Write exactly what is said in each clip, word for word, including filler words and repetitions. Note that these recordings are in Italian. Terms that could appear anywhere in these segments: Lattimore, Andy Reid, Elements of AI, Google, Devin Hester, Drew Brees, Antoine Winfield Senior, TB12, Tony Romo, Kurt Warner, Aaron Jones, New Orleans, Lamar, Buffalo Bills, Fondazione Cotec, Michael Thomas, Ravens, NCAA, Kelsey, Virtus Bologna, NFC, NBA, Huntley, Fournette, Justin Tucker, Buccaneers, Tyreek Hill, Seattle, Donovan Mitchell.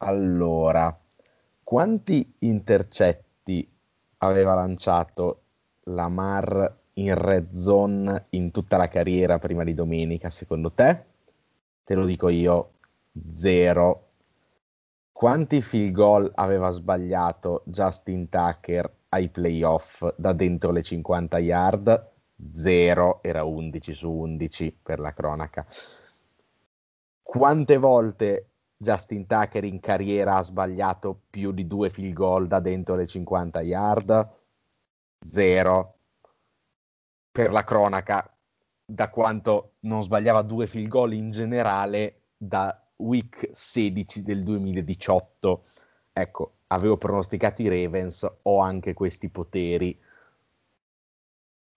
Allora, quanti intercetti aveva lanciato Lamar in red zone in tutta la carriera prima di domenica, secondo te? Te lo dico io, zero. Quanti field goal aveva sbagliato Justin Tucker ai playoff da dentro le cinquanta yard? Zero, era undici su undici per la cronaca. Quante volte Justin Tucker in carriera ha sbagliato più di due field goal da dentro le cinquanta yard? Zero. Per la cronaca, da quanto non sbagliava due field goal in generale da week sedici del duemiladiciotto. Ecco, avevo pronosticato i Ravens, ho anche questi poteri.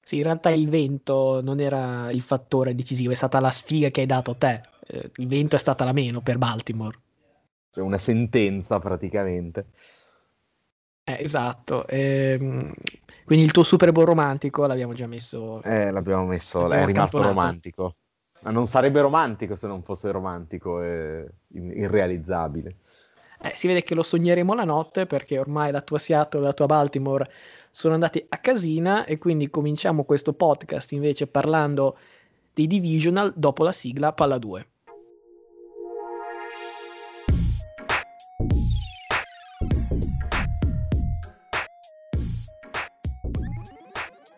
Sì, in realtà il vento non era il fattore decisivo, è stata la sfiga che hai dato te. Il vento è stata la meno per Baltimore. Cioè una sentenza praticamente. Eh, esatto. Ehm, quindi il tuo Super Bowl romantico l'abbiamo già messo. Eh, l'abbiamo messo, l'abbiamo è rimasto campionato. Romantico. Ma non sarebbe romantico se non fosse romantico e irrealizzabile. Eh, si vede che lo sogneremo la notte, perché ormai la tua Seattle e la tua Baltimore sono andati a casina, e quindi cominciamo questo podcast invece parlando dei divisional dopo la sigla Palla due.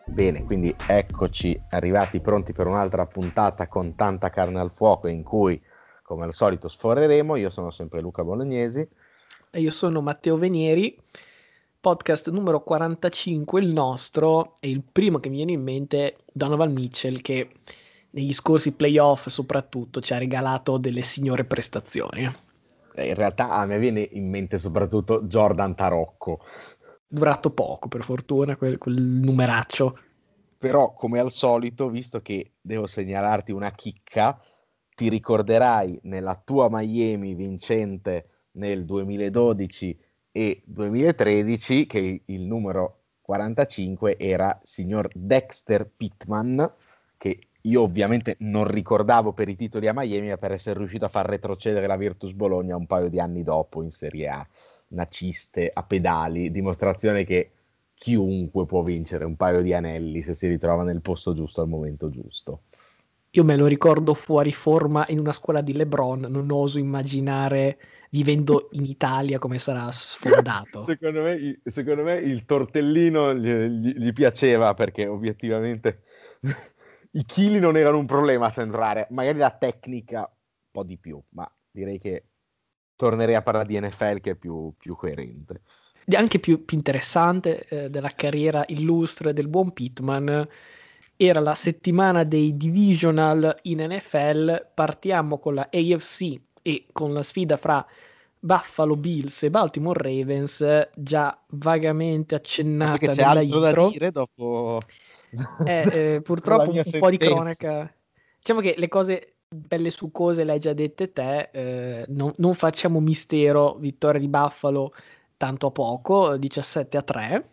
Bene, quindi eccoci arrivati pronti per un'altra puntata con tanta carne al fuoco, in cui, come al solito, sforeremo. Io sono sempre Luca Bolognesi. E io sono Matteo Venieri. Podcast numero quarantacinque, il nostro, e il primo che mi viene in mente, Donovan Mitchell, che negli scorsi playoff soprattutto ci ha regalato delle signore prestazioni. In realtà a me viene in mente soprattutto Jordan Tarocco. Durato poco, per fortuna, quel, quel numeraccio. Però, come al solito, visto che devo segnalarti una chicca, ti ricorderai nella tua Miami vincente nel duemiladodici e duemilatredici che il numero quarantacinque era signor Dexter Pittman, che io ovviamente non ricordavo per i titoli a Miami, ma per essere riuscito a far retrocedere la Virtus Bologna un paio di anni dopo in Serie A. Una ciste a pedali, dimostrazione che chiunque può vincere un paio di anelli se si ritrova nel posto giusto al momento giusto. Io me lo ricordo fuori forma in una scuola di LeBron, non oso immaginare vivendo in Italia come sarà sfondato. Secondo me, secondo me il tortellino gli, gli, gli piaceva, perché obiettivamente i chili non erano un problema a sembrare, magari la tecnica un po' di più, ma direi che tornerei a parlare di N F L, che è più, più coerente. Anche più, più interessante eh, della carriera illustre del buon Pittman era la settimana dei divisional in N F L. Partiamo con la A F C e con la sfida fra Buffalo Bills e Baltimore Ravens, già vagamente accennata. Perché c'è altro intro da dire dopo eh, eh, purtroppo un sentenza. Po' di cronaca. Diciamo che le cose belle succose le hai già dette te, eh, non, non facciamo mistero. Vittoria di Buffalo tanto a poco, diciassette a tre.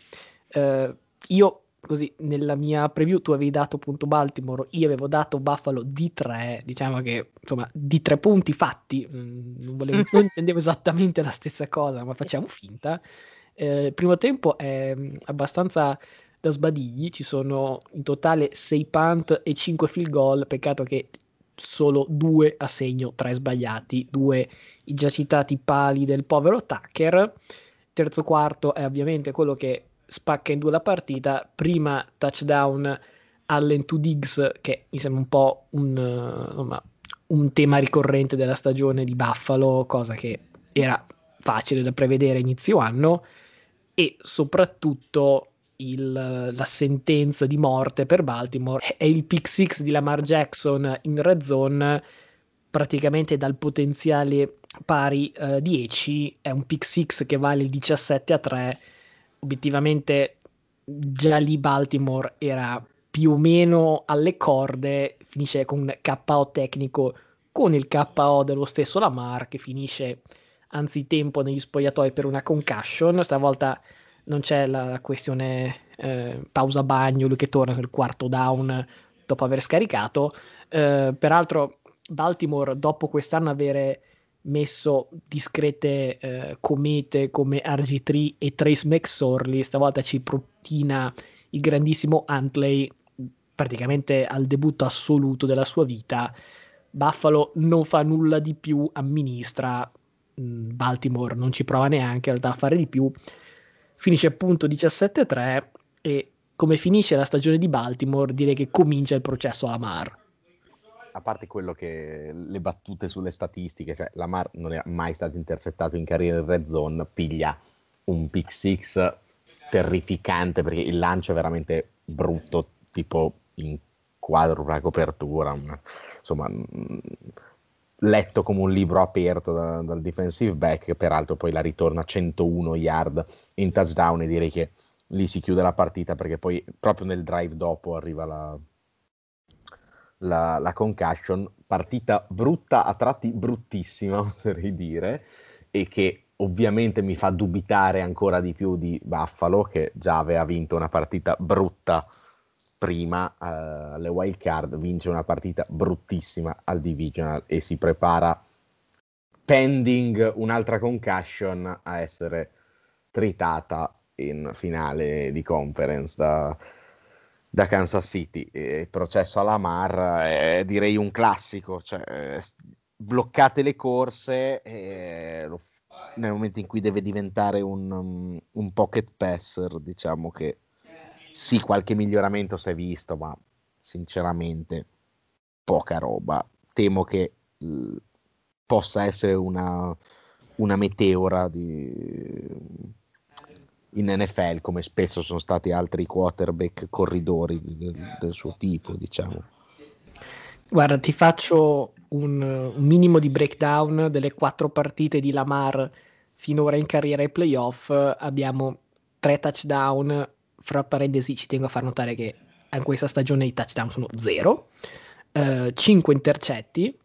Eh, io così nella mia preview tu avevi dato appunto Baltimore, io avevo dato Buffalo di tre, diciamo che insomma di tre punti fatti, non, volevo, non intendevo esattamente la stessa cosa, ma facciamo finta. Eh, il primo tempo è abbastanza da sbadigli, ci sono in totale sei punt e cinque field goal, peccato che solo due a segno, tre sbagliati, due i già citati pali del povero Tucker. Terzo quarto è ovviamente quello che spacca in due la partita, prima touchdown Allen to Diggs, che mi sembra un po' un, insomma, un tema ricorrente della stagione di Buffalo, cosa che era facile da prevedere inizio anno, e soprattutto Il, la sentenza di morte per Baltimore è il pick six di Lamar Jackson in red zone, praticamente dal potenziale pari eh, dieci, è un pick six che vale il diciassette a tre. Obiettivamente già lì Baltimore era più o meno alle corde, finisce con un K O tecnico, con il K O dello stesso Lamar, che finisce anzitempo negli spogliatoi per una concussion. Stavolta non c'è la questione eh, pausa bagno, lui che torna sul quarto down dopo aver scaricato. Eh, peraltro Baltimore, dopo quest'anno avere messo discrete eh, comete come R G tre e Trace McSorley. Stavolta ci propina il grandissimo Huntley praticamente al debutto assoluto della sua vita. Buffalo non fa nulla di più, amministra, Baltimore non ci prova neanche in realtà a fare di più, finisce appunto diciassette a tre e come finisce la stagione di Baltimore direi che comincia il processo a Lamar. A parte quello che le battute sulle statistiche, cioè Lamar non è mai stato intercettato in carriera in red zone, piglia un pick six terrificante perché il lancio è veramente brutto, tipo in quadrupla copertura, insomma letto come un libro aperto da, dal defensive back, che peraltro poi la ritorna centouno yard in touchdown, e direi che lì si chiude la partita perché poi proprio nel drive dopo arriva la La, la concussion. Partita brutta, a tratti bruttissima potrei dire, e che ovviamente mi fa dubitare ancora di più di Buffalo, che già aveva vinto una partita brutta prima uh, alle wild card, vince una partita bruttissima al divisional e si prepara, pending un'altra concussion, a essere tritata in finale di conference da da Kansas City. Il processo a Lamar è direi un classico, cioè bloccate le corse e lo, nel momento in cui deve diventare un, un pocket passer, diciamo che sì, qualche miglioramento si è visto, ma sinceramente poca roba. Temo che l, possa essere una, una meteora di... in N F L, come spesso sono stati altri quarterback corridori del, del suo tipo, diciamo. Guarda, ti faccio un, un minimo di breakdown delle quattro partite di Lamar finora in carriera ai playoff. Abbiamo tre touchdown, fra parentesi ci tengo a far notare che in questa stagione i touchdown sono zero, eh, cinque intercetti,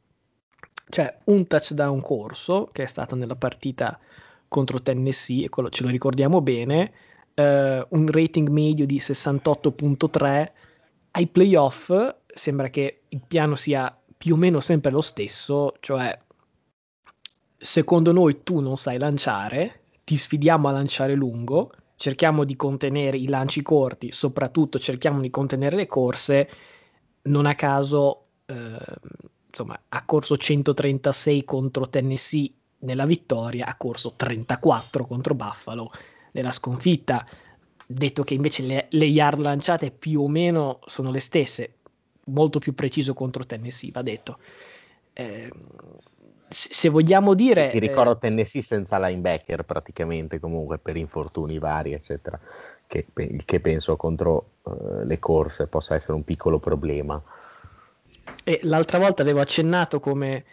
cioè un touchdown corso che è stato nella partita contro Tennessee, e quello ce lo ricordiamo bene, eh, un rating medio di sessantotto virgola tre. Ai playoff sembra che il piano sia più o meno sempre lo stesso, cioè secondo noi tu non sai lanciare, ti sfidiamo a lanciare lungo, cerchiamo di contenere i lanci corti, soprattutto cerchiamo di contenere le corse. Non a caso eh, insomma, ha corso centotrentasei contro Tennessee nella vittoria, ha corso trentaquattro contro Buffalo nella sconfitta. Detto che invece le, le yard lanciate più o meno sono le stesse, molto più preciso contro Tennessee, va detto. Eh, se, se vogliamo dire... Ti ricordo eh, Tennessee senza linebacker praticamente, comunque per infortuni vari eccetera, che, che penso contro uh, le corse possa essere un piccolo problema. E l'altra volta avevo accennato come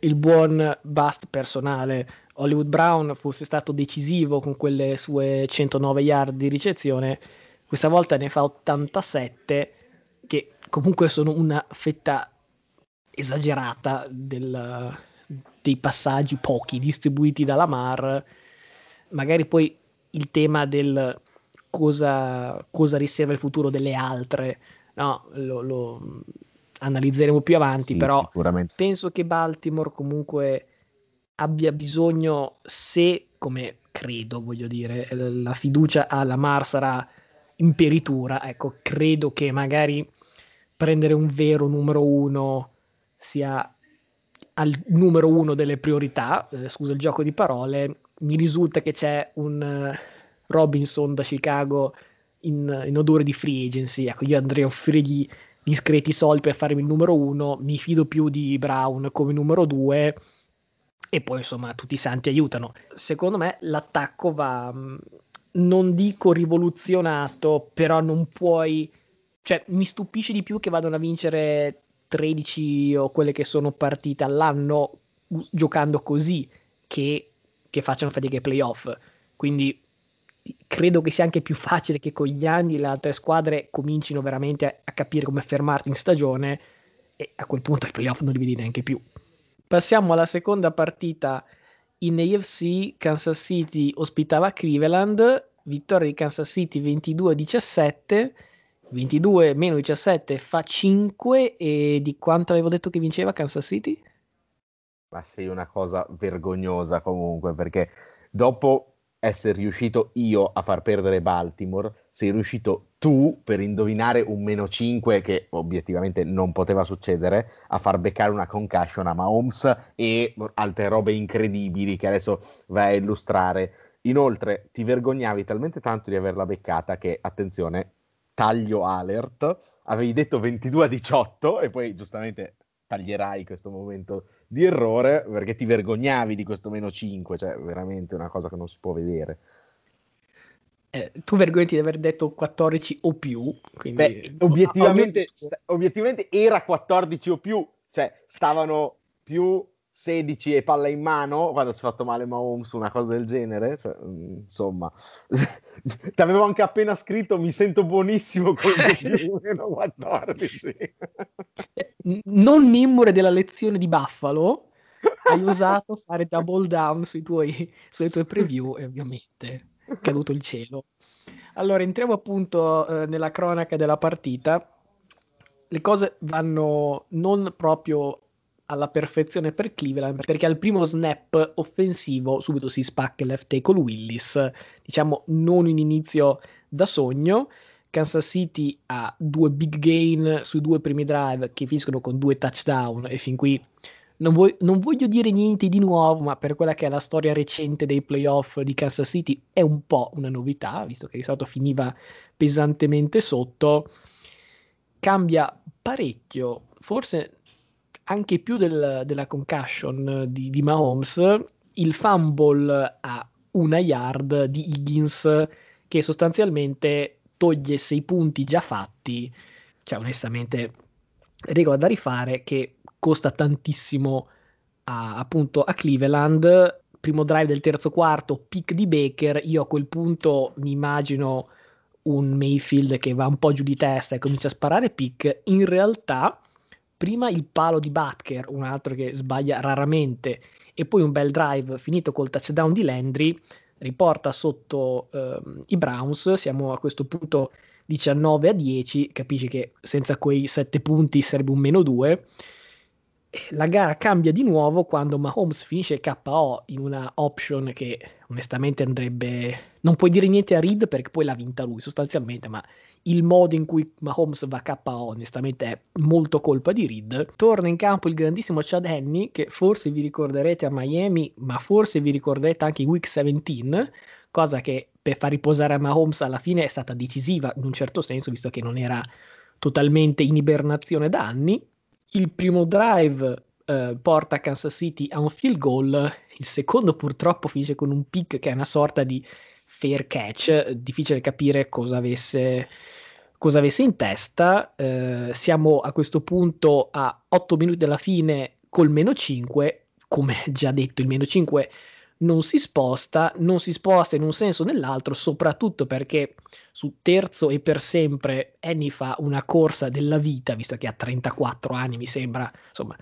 il buon bust personale Hollywood Brown fosse stato decisivo con quelle sue centonove yard di ricezione. Questa volta ne fa ottantasette, che comunque sono una fetta esagerata del, dei passaggi pochi distribuiti da Lamar. Magari poi il tema del cosa, cosa riserva il futuro delle altre, no, lo, lo analizzeremo più avanti, sì, però penso che Baltimore comunque abbia bisogno, se, come credo, voglio dire, la fiducia a Lamar sarà in peritura, ecco, credo che magari prendere un vero numero uno sia al numero uno delle priorità, eh, scusa il gioco di parole. Mi risulta che c'è un uh, Robinson da Chicago in, in odore di free agency, ecco, io andrei a offrirgli discreti soldi per farmi il numero uno, mi fido più di Brown come numero due, e poi insomma tutti i santi aiutano. Secondo me l'attacco va, non dico rivoluzionato, però non puoi, cioè mi stupisce di più che vadano a vincere tredici o quelle che sono partite all'anno giocando così, che, che facciano fatica ai playoff. Quindi credo che sia anche più facile che con gli anni le altre squadre comincino veramente a, a capire come fermarti in stagione, e a quel punto i playoff non li vedi neanche più. Passiamo alla seconda partita in A F C. Kansas City ospitava Cleveland, vittoria di Kansas City ventidue a diciassette, ventidue meno diciassette fa cinque, e di quanto avevo detto che vinceva Kansas City? ma sei una cosa vergognosa comunque, perché dopo essere riuscito io a far perdere Baltimore, sei riuscito tu per indovinare un meno cinque che obiettivamente non poteva succedere, a far beccare una concussion a Mahomes e altre robe incredibili che adesso vai a illustrare. Inoltre ti vergognavi talmente tanto di averla beccata che, attenzione, taglio alert, avevi detto ventidue a diciotto e poi giustamente taglierai questo momento di errore perché ti vergognavi di questo meno cinque, cioè veramente una cosa che non si può vedere. Eh, tu vergogni di aver detto quattordici o più, quindi beh, obiettivamente, st- obiettivamente era quattordici o più, cioè stavano più sedici e palla in mano quando si è fatto male Mahomes, una cosa del genere, cioè, insomma ti avevo anche appena scritto mi sento buonissimo con il meno quattordici. Non Nimure della lezione di Buffalo hai usato fare double down sui tuoi, sulle tue preview e ovviamente è caduto il cielo. Allora entriamo appunto eh, nella cronaca della partita. Le cose vanno non proprio alla perfezione per Cleveland, perché al primo snap offensivo subito si spacca il left tackle Willis, diciamo non un inizio da sogno. Kansas City ha due big gain sui due primi drive che finiscono con due touchdown e fin qui non, vo- non voglio dire niente di nuovo, ma per quella che è la storia recente dei playoff di Kansas City è un po' una novità, visto che di solito finiva pesantemente sotto. Cambia parecchio, forse anche più del, della concussion di, di Mahomes, il fumble a una yard di Higgins che sostanzialmente toglie sei punti già fatti, cioè onestamente regola da rifare che costa tantissimo a, appunto a Cleveland. Primo drive del terzo quarto, pick di Baker, io a quel punto mi immagino un Mayfield che va un po' giù di testa e comincia a sparare pick, in realtà prima il palo di Butker, un altro che sbaglia raramente, e poi un bel drive finito col touchdown di Landry, riporta sotto eh, i Browns, siamo a questo punto diciannove a dieci, capisci che senza quei sette punti sarebbe un meno due. La gara cambia di nuovo quando Mahomes finisce K O in una option che onestamente andrebbe, non puoi dire niente a Reed perché poi l'ha vinta lui sostanzialmente, ma il modo in cui Mahomes va K O onestamente è molto colpa di Reed. Torna in campo il grandissimo Chad Henne, che forse vi ricorderete a Miami, ma forse vi ricorderete anche in Week seventeen, cosa che per far riposare a Mahomes alla fine è stata decisiva in un certo senso, visto che non era totalmente in ibernazione da anni. Il primo drive eh, porta Kansas City a un field goal, il secondo purtroppo finisce con un pick che è una sorta di fair catch, difficile capire cosa avesse, cosa avesse in testa. Eh, siamo a questo punto a otto minuti dalla fine col meno cinque, come già detto il meno cinque non si sposta, non si sposta in un senso o nell'altro, soprattutto perché su terzo e per sempre Henne fa una corsa della vita, visto che ha trentaquattro anni mi sembra, insomma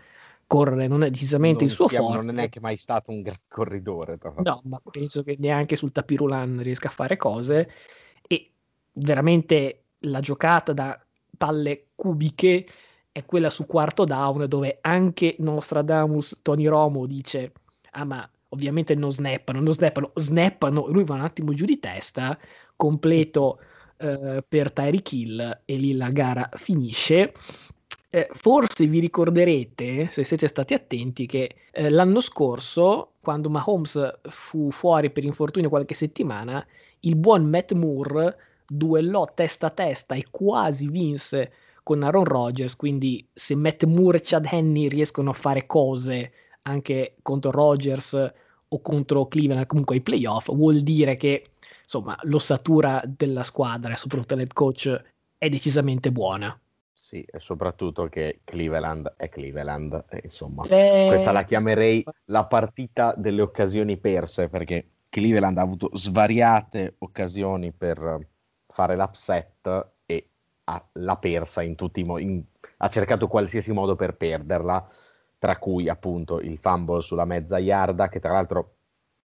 correre non è decisamente non il suo siamo, forte, non è che mai stato un gran corridore però. No, ma penso che neanche sul tapirulan riesca a fare cose, e veramente la giocata da palle cubiche è quella su quarto down dove anche Nostradamus Tony Romo dice ah ma ovviamente non snappano, non snappano, snappano, lui va un attimo giù di testa, completo eh, per Tyreek Hill e lì la gara finisce. Eh, forse vi ricorderete, se siete stati attenti, che eh, l'anno scorso, quando Mahomes fu fuori per infortunio qualche settimana, il buon Matt Moore duellò testa a testa e quasi vinse con Aaron Rodgers, quindi se Matt Moore e Chad Henne riescono a fare cose anche contro Rodgers o contro Cleveland, comunque ai playoff, vuol dire che insomma l'ossatura della squadra e soprattutto l'head coach è decisamente buona. Sì, e soprattutto che Cleveland è Cleveland, e insomma eh... questa la chiamerei la partita delle occasioni perse, perché Cleveland ha avuto svariate occasioni per fare l'upset e ha, l'ha persa in tutti i modi, ha cercato qualsiasi modo per perderla, tra cui appunto il fumble sulla mezza yarda, che tra l'altro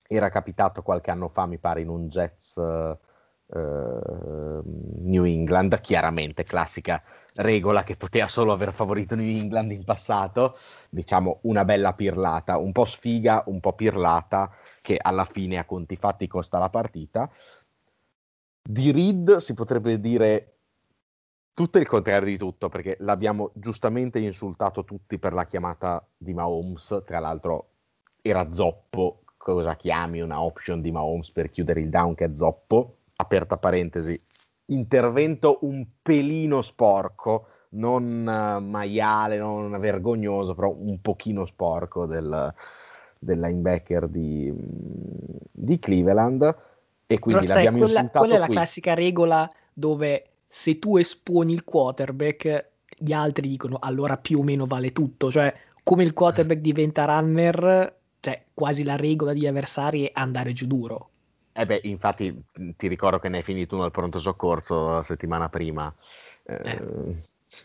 era capitato qualche anno fa, mi pare, in un Jets uh, New England, chiaramente classica regola che poteva solo aver favorito New England in passato, diciamo una bella pirlata, un po' sfiga, un po' pirlata, che alla fine a conti fatti costa la partita. Di Reed si potrebbe dire tutto il contrario di tutto, perché l'abbiamo giustamente insultato tutti per la chiamata di Mahomes, tra l'altro era zoppo, cosa chiami una option di Mahomes per chiudere il down che è zoppo, aperta parentesi, intervento un pelino sporco, non uh, maiale, non vergognoso, però un pochino sporco del, del linebacker di, di Cleveland, e quindi però, l'abbiamo sai, quella, insultato quella è la qui. Classica regola dove se tu esponi il quarterback gli altri dicono allora più o meno vale tutto, cioè come il quarterback diventa runner, cioè quasi la regola degli avversari è andare giù duro. Eh beh, infatti ti ricordo che ne hai finito uno al pronto soccorso la settimana prima, eh, eh.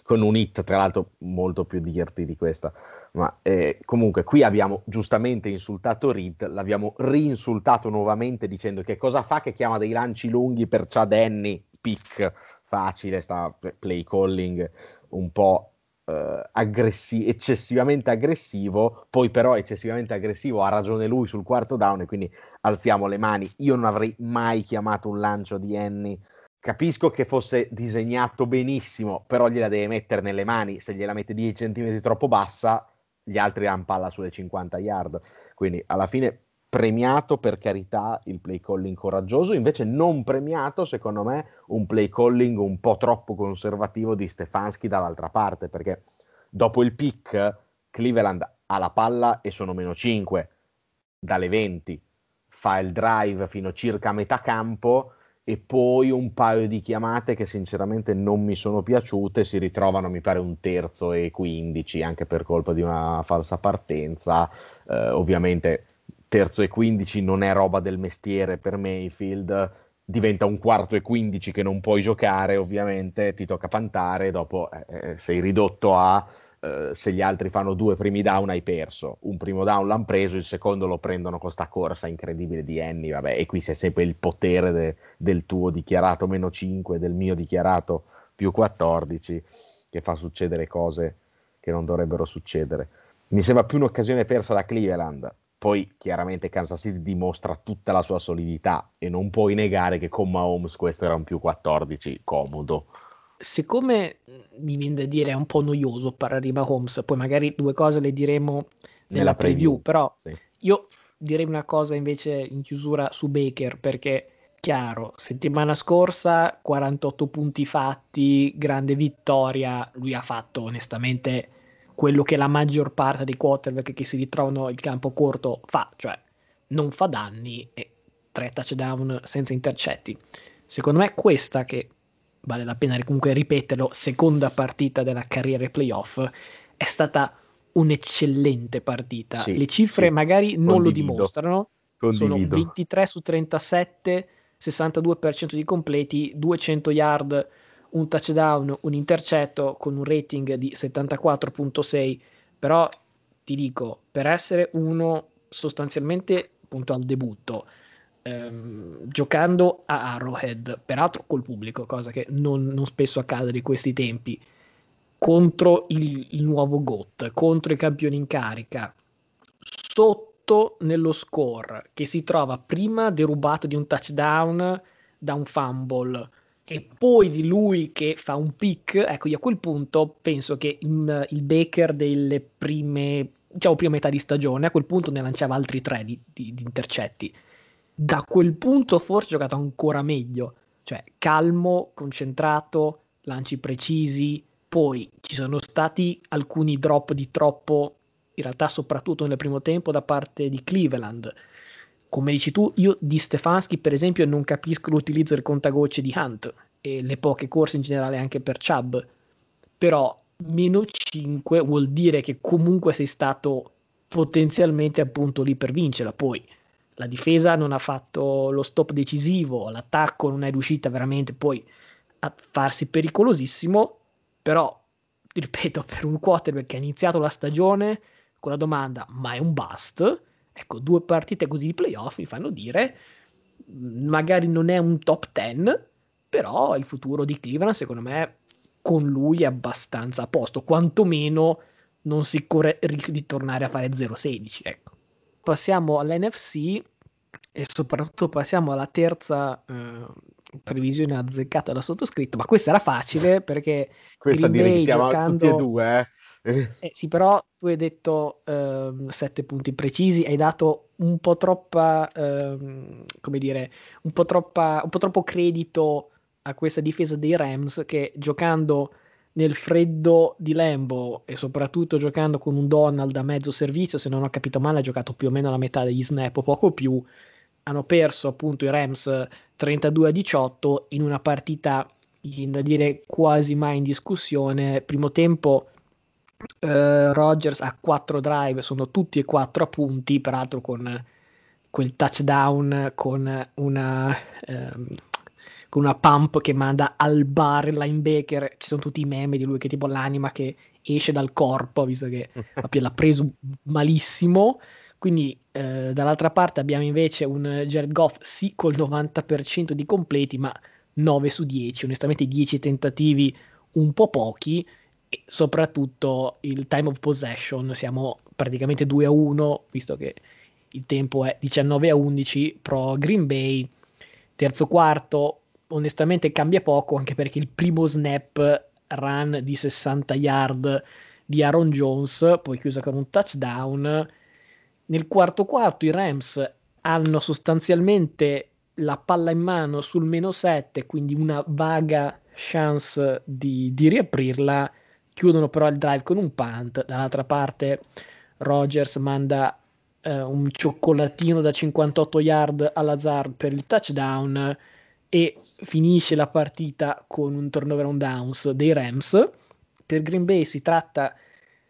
con un hit, tra l'altro molto più dirti di questa, ma eh, comunque qui abbiamo giustamente insultato Reed, l'abbiamo rinsultato nuovamente dicendo che cosa fa che chiama dei lanci lunghi per Chad Henne, pick facile, sta play calling un po' eh, aggressi- eccessivamente aggressivo, poi però eccessivamente aggressivo ha ragione lui sul quarto down e quindi alziamo le mani. Io non avrei mai chiamato un lancio di Henne, capisco che fosse disegnato benissimo, però gliela deve mettere nelle mani, se gliela mette dieci centimetri troppo bassa gli altri hanno palla sulle cinquanta yard, quindi alla fine premiato per carità il play calling coraggioso, invece non premiato secondo me un play calling un po' troppo conservativo di Stefanski dall'altra parte, perché dopo il pick Cleveland ha la palla e sono meno cinque dalle venti, fa il drive fino circa a metà campo e poi un paio di chiamate che sinceramente non mi sono piaciute, si ritrovano mi pare un terzo e quindici anche per colpa di una falsa partenza, eh, ovviamente terzo e quindici non è roba del mestiere per Mayfield, diventa un quarto e quindici che non puoi giocare, ovviamente ti tocca pantare, dopo eh, sei ridotto a eh, se gli altri fanno due primi down hai perso, un primo down l'hanno preso, il secondo lo prendono con sta corsa incredibile di Henne, vabbè, e qui c'è sempre il potere de, del tuo dichiarato meno cinque, del mio dichiarato più quattordici, che fa succedere cose che non dovrebbero succedere. Mi sembra più un'occasione persa da Cleveland. Poi chiaramente Kansas City dimostra tutta la sua solidità e non puoi negare che con Mahomes questo era un più quattordici comodo. Siccome mi viene da dire è un po' noioso parlare di Mahomes, poi magari due cose le diremo nella, nella preview, preview, però sì. Io direi una cosa invece in chiusura su Baker, perché chiaro, settimana scorsa quarantotto punti fatti, grande vittoria, lui ha fatto onestamente quello che la maggior parte dei quarterback che si ritrovano il campo corto fa, cioè non fa danni e tre touchdown senza intercetti. Secondo me questa, che vale la pena comunque ripeterlo, seconda partita della carriera playoff, è stata un'eccellente partita. Sì, le cifre sì, magari non condivido, lo dimostrano, condivido. Sono ventitré su trentasette, sessantadue per cento di completi, duecento yard, un touchdown, un intercetto, con un rating di settantaquattro virgola sei, però ti dico, per essere uno sostanzialmente appunto al debutto, ehm, giocando a Arrowhead, peraltro col pubblico, cosa che non, non spesso accade di questi tempi, contro il, il nuovo G O A T, contro i campioni in carica, sotto nello score, che si trova prima derubato di un touchdown da un fumble, e poi di lui che fa un pick, ecco, io a quel punto penso che in, il Baker delle prime, diciamo prima metà di stagione, a quel punto ne lanciava altri tre di, di, di intercetti. Da quel punto forse giocato ancora meglio, cioè calmo, concentrato, lanci precisi, poi ci sono stati alcuni drop di troppo, in realtà soprattutto nel primo tempo da parte di Cleveland. Come dici tu, io di Stefanski per esempio non capisco l'utilizzo del contagocce di Hunt e le poche corse in generale anche per Chubb, però meno cinque vuol dire che comunque sei stato potenzialmente appunto lì per vincerla. Poi la difesa non ha fatto lo stop decisivo, l'attacco non è riuscita veramente poi a farsi pericolosissimo, però ripeto, per un quarterback che ha iniziato la stagione con la domanda ma è un bust, ecco, due partite così di playoff mi fanno dire magari non è un top ten, però il futuro di Cleveland secondo me con lui è abbastanza a posto, quantomeno non si corre il rischio di tornare a fare zero sedici. Ecco, passiamo all'N F C e soprattutto passiamo alla terza eh, previsione azzeccata da sottoscritto, ma questa era facile perché questa Green Bay giocando... tutti e due eh. Eh, sì, però tu hai detto eh, sette punti precisi, hai dato un po' troppa eh, come dire un po' troppa un po' troppo credito a questa difesa dei Rams che giocando nel freddo di Lambeau e soprattutto giocando con un Donald a mezzo servizio, se non ho capito male ha giocato più o meno la metà degli snap o poco più, hanno perso appunto i Rams trentadue a diciotto in una partita da dire quasi mai in discussione. Primo tempo Uh, Rodgers ha quattro drive, sono tutti e quattro a punti, peraltro con quel touchdown con una um, con una pump che manda al bar il linebacker. Ci sono tutti i meme di lui che tipo l'anima che esce dal corpo visto che l'ha preso malissimo. Quindi uh, dall'altra parte abbiamo invece un Jared Goff sì col novanta per cento di completi ma nove su dieci, onestamente dieci tentativi un po' pochi. E soprattutto il time of possession, siamo praticamente due a uno visto che il tempo è diciannove a undici pro Green Bay. Terzo quarto onestamente cambia poco anche perché il primo snap run di sessanta yard di Aaron Jones poi chiusa con un touchdown. Nel quarto quarto i Rams hanno sostanzialmente la palla in mano sul meno sette, quindi una vaga chance di, di riaprirla. Chiudono però il drive con un punt, dall'altra parte Rodgers manda eh, un cioccolatino da cinquantotto yard a Lazard per il touchdown e finisce la partita con un turnover on downs dei Rams. Per Green Bay si tratta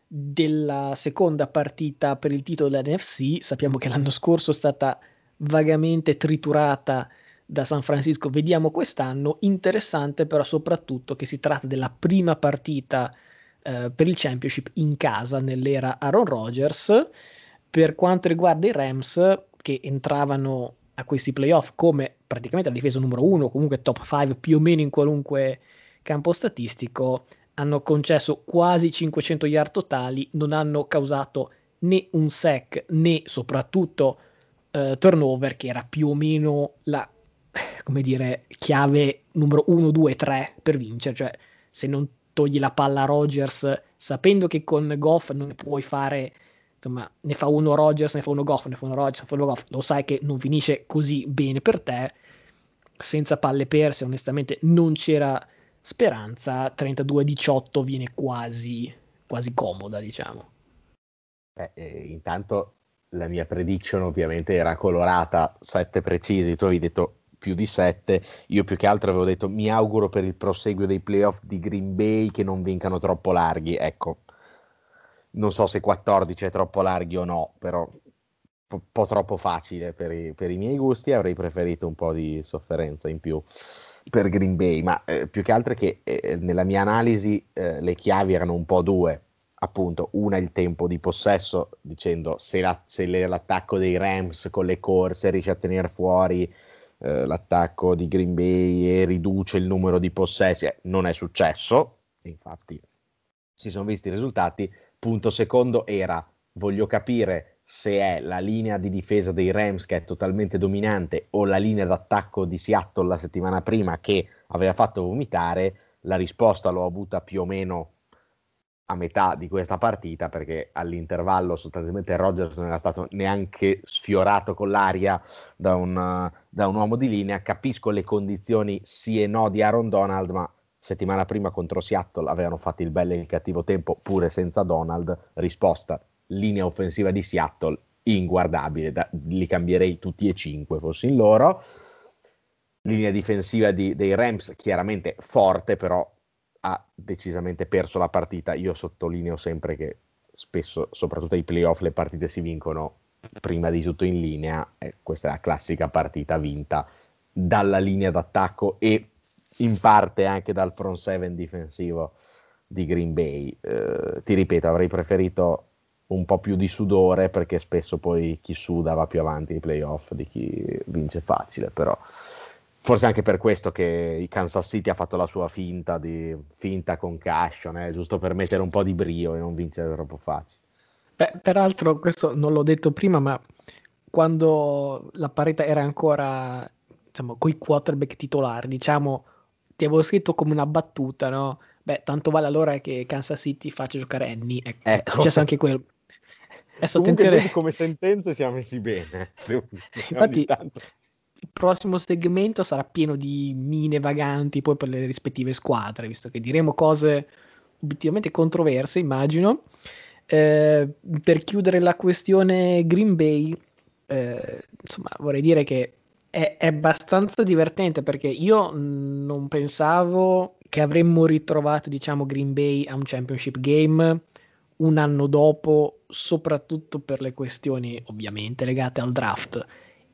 della seconda partita per il titolo dell'N F C, sappiamo che l'anno scorso è stata vagamente triturata da San Francisco, vediamo quest'anno. Interessante però soprattutto che si tratta della prima partita Uh, per il Championship in casa nell'era Aaron Rodgers. Per quanto riguarda i Rams che entravano a questi playoff come praticamente la difesa numero uno, comunque top cinque più o meno in qualunque campo statistico, hanno concesso quasi cinquecento yard totali, non hanno causato né un sack né soprattutto uh, turnover, che era più o meno la come dire chiave numero uno, due, tre per vincere. Cioè se non togli la palla a Rodgers, sapendo che con Goff non ne puoi fare, insomma, ne fa uno Rodgers, ne fa uno Goff, ne fa uno Rodgers, ne fa uno Goff, lo sai che non finisce così bene per te. Senza palle perse onestamente non c'era speranza. Trentadue a diciotto viene quasi quasi comoda, diciamo. eh, eh, intanto la mia prediction ovviamente era colorata, sette precisi, tu hai detto più di sette, io più che altro avevo detto mi auguro per il proseguo dei playoff di Green Bay che non vincano troppo larghi, ecco, non so se quattordici è troppo larghi o no, però un po' troppo facile per i, per i miei gusti, avrei preferito un po' di sofferenza in più per Green Bay, ma eh, più che altro che eh, nella mia analisi eh, le chiavi erano un po' due, appunto, una il tempo di possesso, dicendo se, la, se l'attacco dei Rams con le corse riesce a tenere fuori l'attacco di Green Bay e riduce il numero di possessi, eh, non è successo, infatti si sono visti i risultati. Punto secondo era, voglio capire se è la linea di difesa dei Rams che è totalmente dominante o la linea d'attacco di Seattle la settimana prima che aveva fatto vomitare. La risposta l'ho avuta più o meno a metà di questa partita, perché all'intervallo sostanzialmente Rodgers non era stato neanche sfiorato con l'aria da un, da un uomo di linea. Capisco le condizioni sì e no di Aaron Donald, ma settimana prima contro Seattle avevano fatto il bello e il cattivo tempo pure senza Donald. Risposta, linea offensiva di Seattle inguardabile, da, li cambierei tutti e cinque fossi in loro. Linea difensiva di, dei Rams chiaramente forte, però ha decisamente perso la partita. Io sottolineo sempre che spesso, soprattutto ai playoff, le partite si vincono prima di tutto in linea, eh, questa è la classica partita vinta dalla linea d'attacco e in parte anche dal front seven difensivo di Green Bay. Eh, ti ripeto, avrei preferito un po' più di sudore, perché spesso poi chi suda va più avanti nei playoff di chi vince facile, però forse anche per questo che il Kansas City ha fatto la sua finta di finta concussion, eh, giusto per mettere un po' di brio e non vincere troppo facile. Beh, peraltro questo non l'ho detto prima, ma quando la parità era ancora, diciamo, coi quarterback titolari, diciamo, ti avevo scritto come una battuta, no? Beh, tanto vale allora che Kansas City faccia giocare Henne, ecco, eh, è successo anche quello. Adesso attenzione, come sentenze siamo messi bene. Sì, infatti tanto. Il prossimo segmento sarà pieno di mine vaganti poi per le rispettive squadre, visto che diremo cose obiettivamente controverse, immagino. Eh, per chiudere la questione Green Bay, eh, insomma, vorrei dire che è, è abbastanza divertente, perché io non pensavo che avremmo ritrovato, diciamo, Green Bay a un championship game un anno dopo, soprattutto per le questioni ovviamente legate al draft.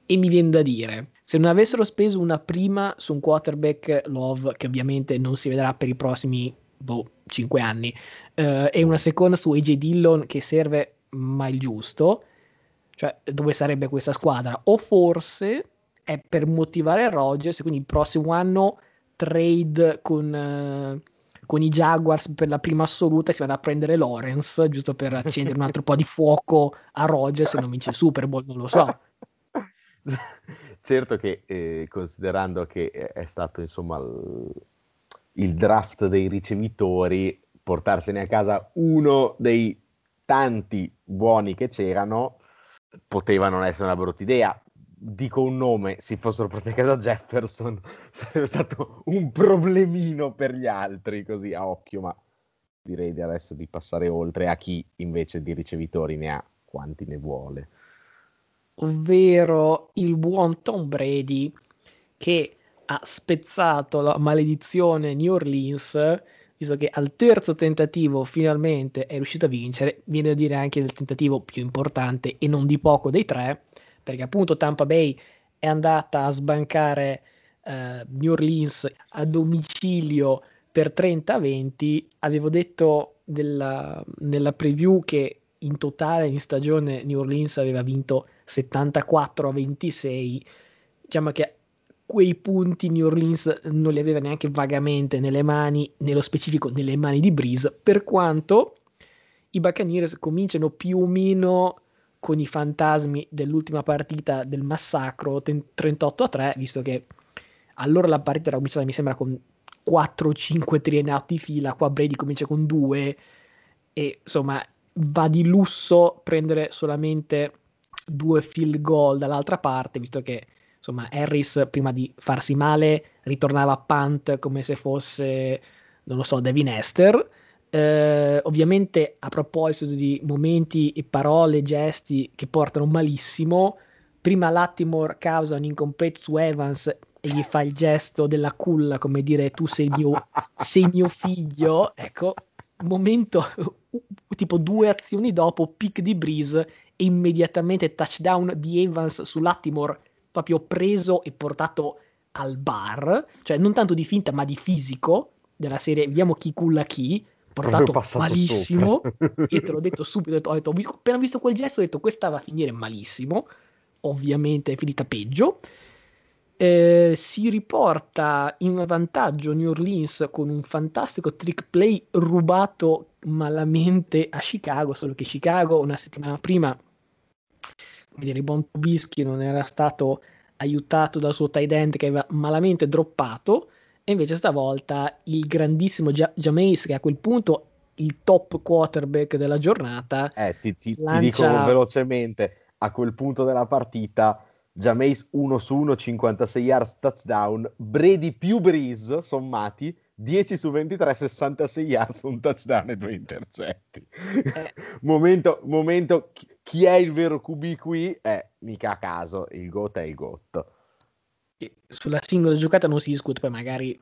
E mi viene da dire, se non avessero speso una prima su un quarterback Love, che ovviamente non si vedrà per i prossimi boh, cinque anni, eh, e una seconda su A J Dillon, che serve ma il giusto, cioè dove sarebbe questa squadra? O forse è per motivare Rodgers, quindi il prossimo anno trade con, eh, con i Jaguars per la prima assoluta, e si vanno a prendere Lawrence, giusto per accendere un altro po' di fuoco a Rodgers se non vince il Super Bowl, non lo so. Certo che eh, considerando che è stato, insomma, l- il draft dei ricevitori, portarsene a casa uno dei tanti buoni che c'erano poteva non essere una brutta idea. Dico un nome: se fossero portati a casa Jefferson sarebbe stato un problemino per gli altri, così a occhio, ma direi di adesso di passare oltre a chi invece di ricevitori ne ha quanti ne vuole, ovvero il buon Tom Brady, che ha spezzato la maledizione New Orleans, visto che al terzo tentativo finalmente è riuscito a vincere, viene da dire anche il tentativo più importante e non di poco dei tre, perché appunto Tampa Bay è andata a sbancare eh, New Orleans a domicilio per trenta a venti. Avevo detto della, nella preview che in totale in stagione New Orleans aveva vinto settantaquattro a ventisei, diciamo che quei punti New Orleans non li aveva neanche vagamente nelle mani, nello specifico nelle mani di Brees, per quanto i Buccaneers cominciano più o meno con i fantasmi dell'ultima partita del massacro trentotto a tre, visto che allora la partita era cominciata, mi sembra, con quattro o cinque triennati di fila, qua Brady comincia con due, e insomma va di lusso prendere solamente due field goal dall'altra parte, visto che insomma Harris prima di farsi male ritornava a punt come se fosse, non lo so, Devin Hester. Eh, ovviamente, a proposito di momenti e parole, gesti che portano malissimo, prima Lattimore causa un incomplete su Evans e gli fa il gesto della culla, come dire tu sei mio, sei mio figlio, ecco, momento tipo due azioni dopo pick di Brees e immediatamente touchdown di Evans su Lattimore, proprio preso e portato al bar, cioè non tanto di finta ma di fisico, della serie vediamo chi culla chi, portato malissimo sopra. Io te l'ho detto subito, ho detto, ho detto, ho visto, appena visto quel gesto ho detto questa va a finire malissimo, ovviamente è finita peggio. Eh, si riporta in vantaggio New Orleans con un fantastico trick play rubato malamente a Chicago, solo che Chicago una settimana prima, come dire, il buon Trubisky non era stato aiutato dal suo tight end che aveva malamente droppato, e invece stavolta il grandissimo J- Jameis, che a quel punto il top quarterback della giornata, eh, ti, ti, lancia... ti dico velocemente, a quel punto della partita Jameis uno su uno, cinquantasei yards touchdown, Brady più Brees sommati dieci su ventitré, sessantasei yards, un touchdown e due intercetti. Eh. momento, momento, chi è il vero Q B qui? Eh, mica a caso, il GOAT è il GOAT. Sulla singola giocata non si discute, poi magari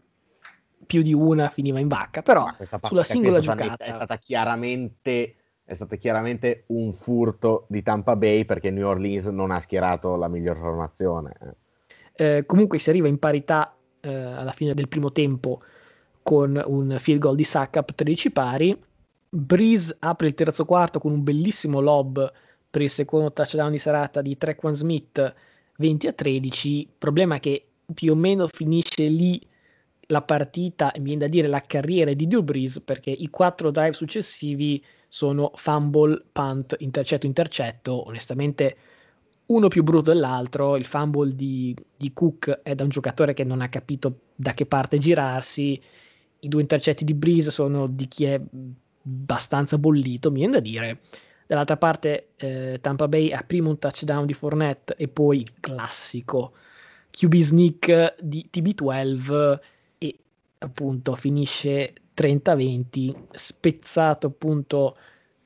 più di una finiva in vacca, però questa sulla singola giocata è stata chiaramente... è stato chiaramente un furto di Tampa Bay, perché New Orleans non ha schierato la miglior formazione. Eh, comunque si arriva in parità eh, alla fine del primo tempo con un field goal di Sacca, tredici pari, Brees apre il terzo quarto con un bellissimo lob per il secondo touchdown di serata di Tre'Quan Smith, venti a tredici. Il problema è che più o meno finisce lì la partita, e viene da dire la carriera di Drew Brees, perché i quattro drive successivi sono fumble, punt, intercetto, intercetto. Onestamente uno più brutto dell'altro. Il fumble di, di Cook è da un giocatore che non ha capito da che parte girarsi. I due intercetti di Brees sono di chi è abbastanza bollito, mi viene da dire. Dall'altra parte eh, Tampa Bay ha prima un touchdown di Fournette e poi il classico Q B sneak di T B dodici, e appunto finisce trenta a venti, spezzato appunto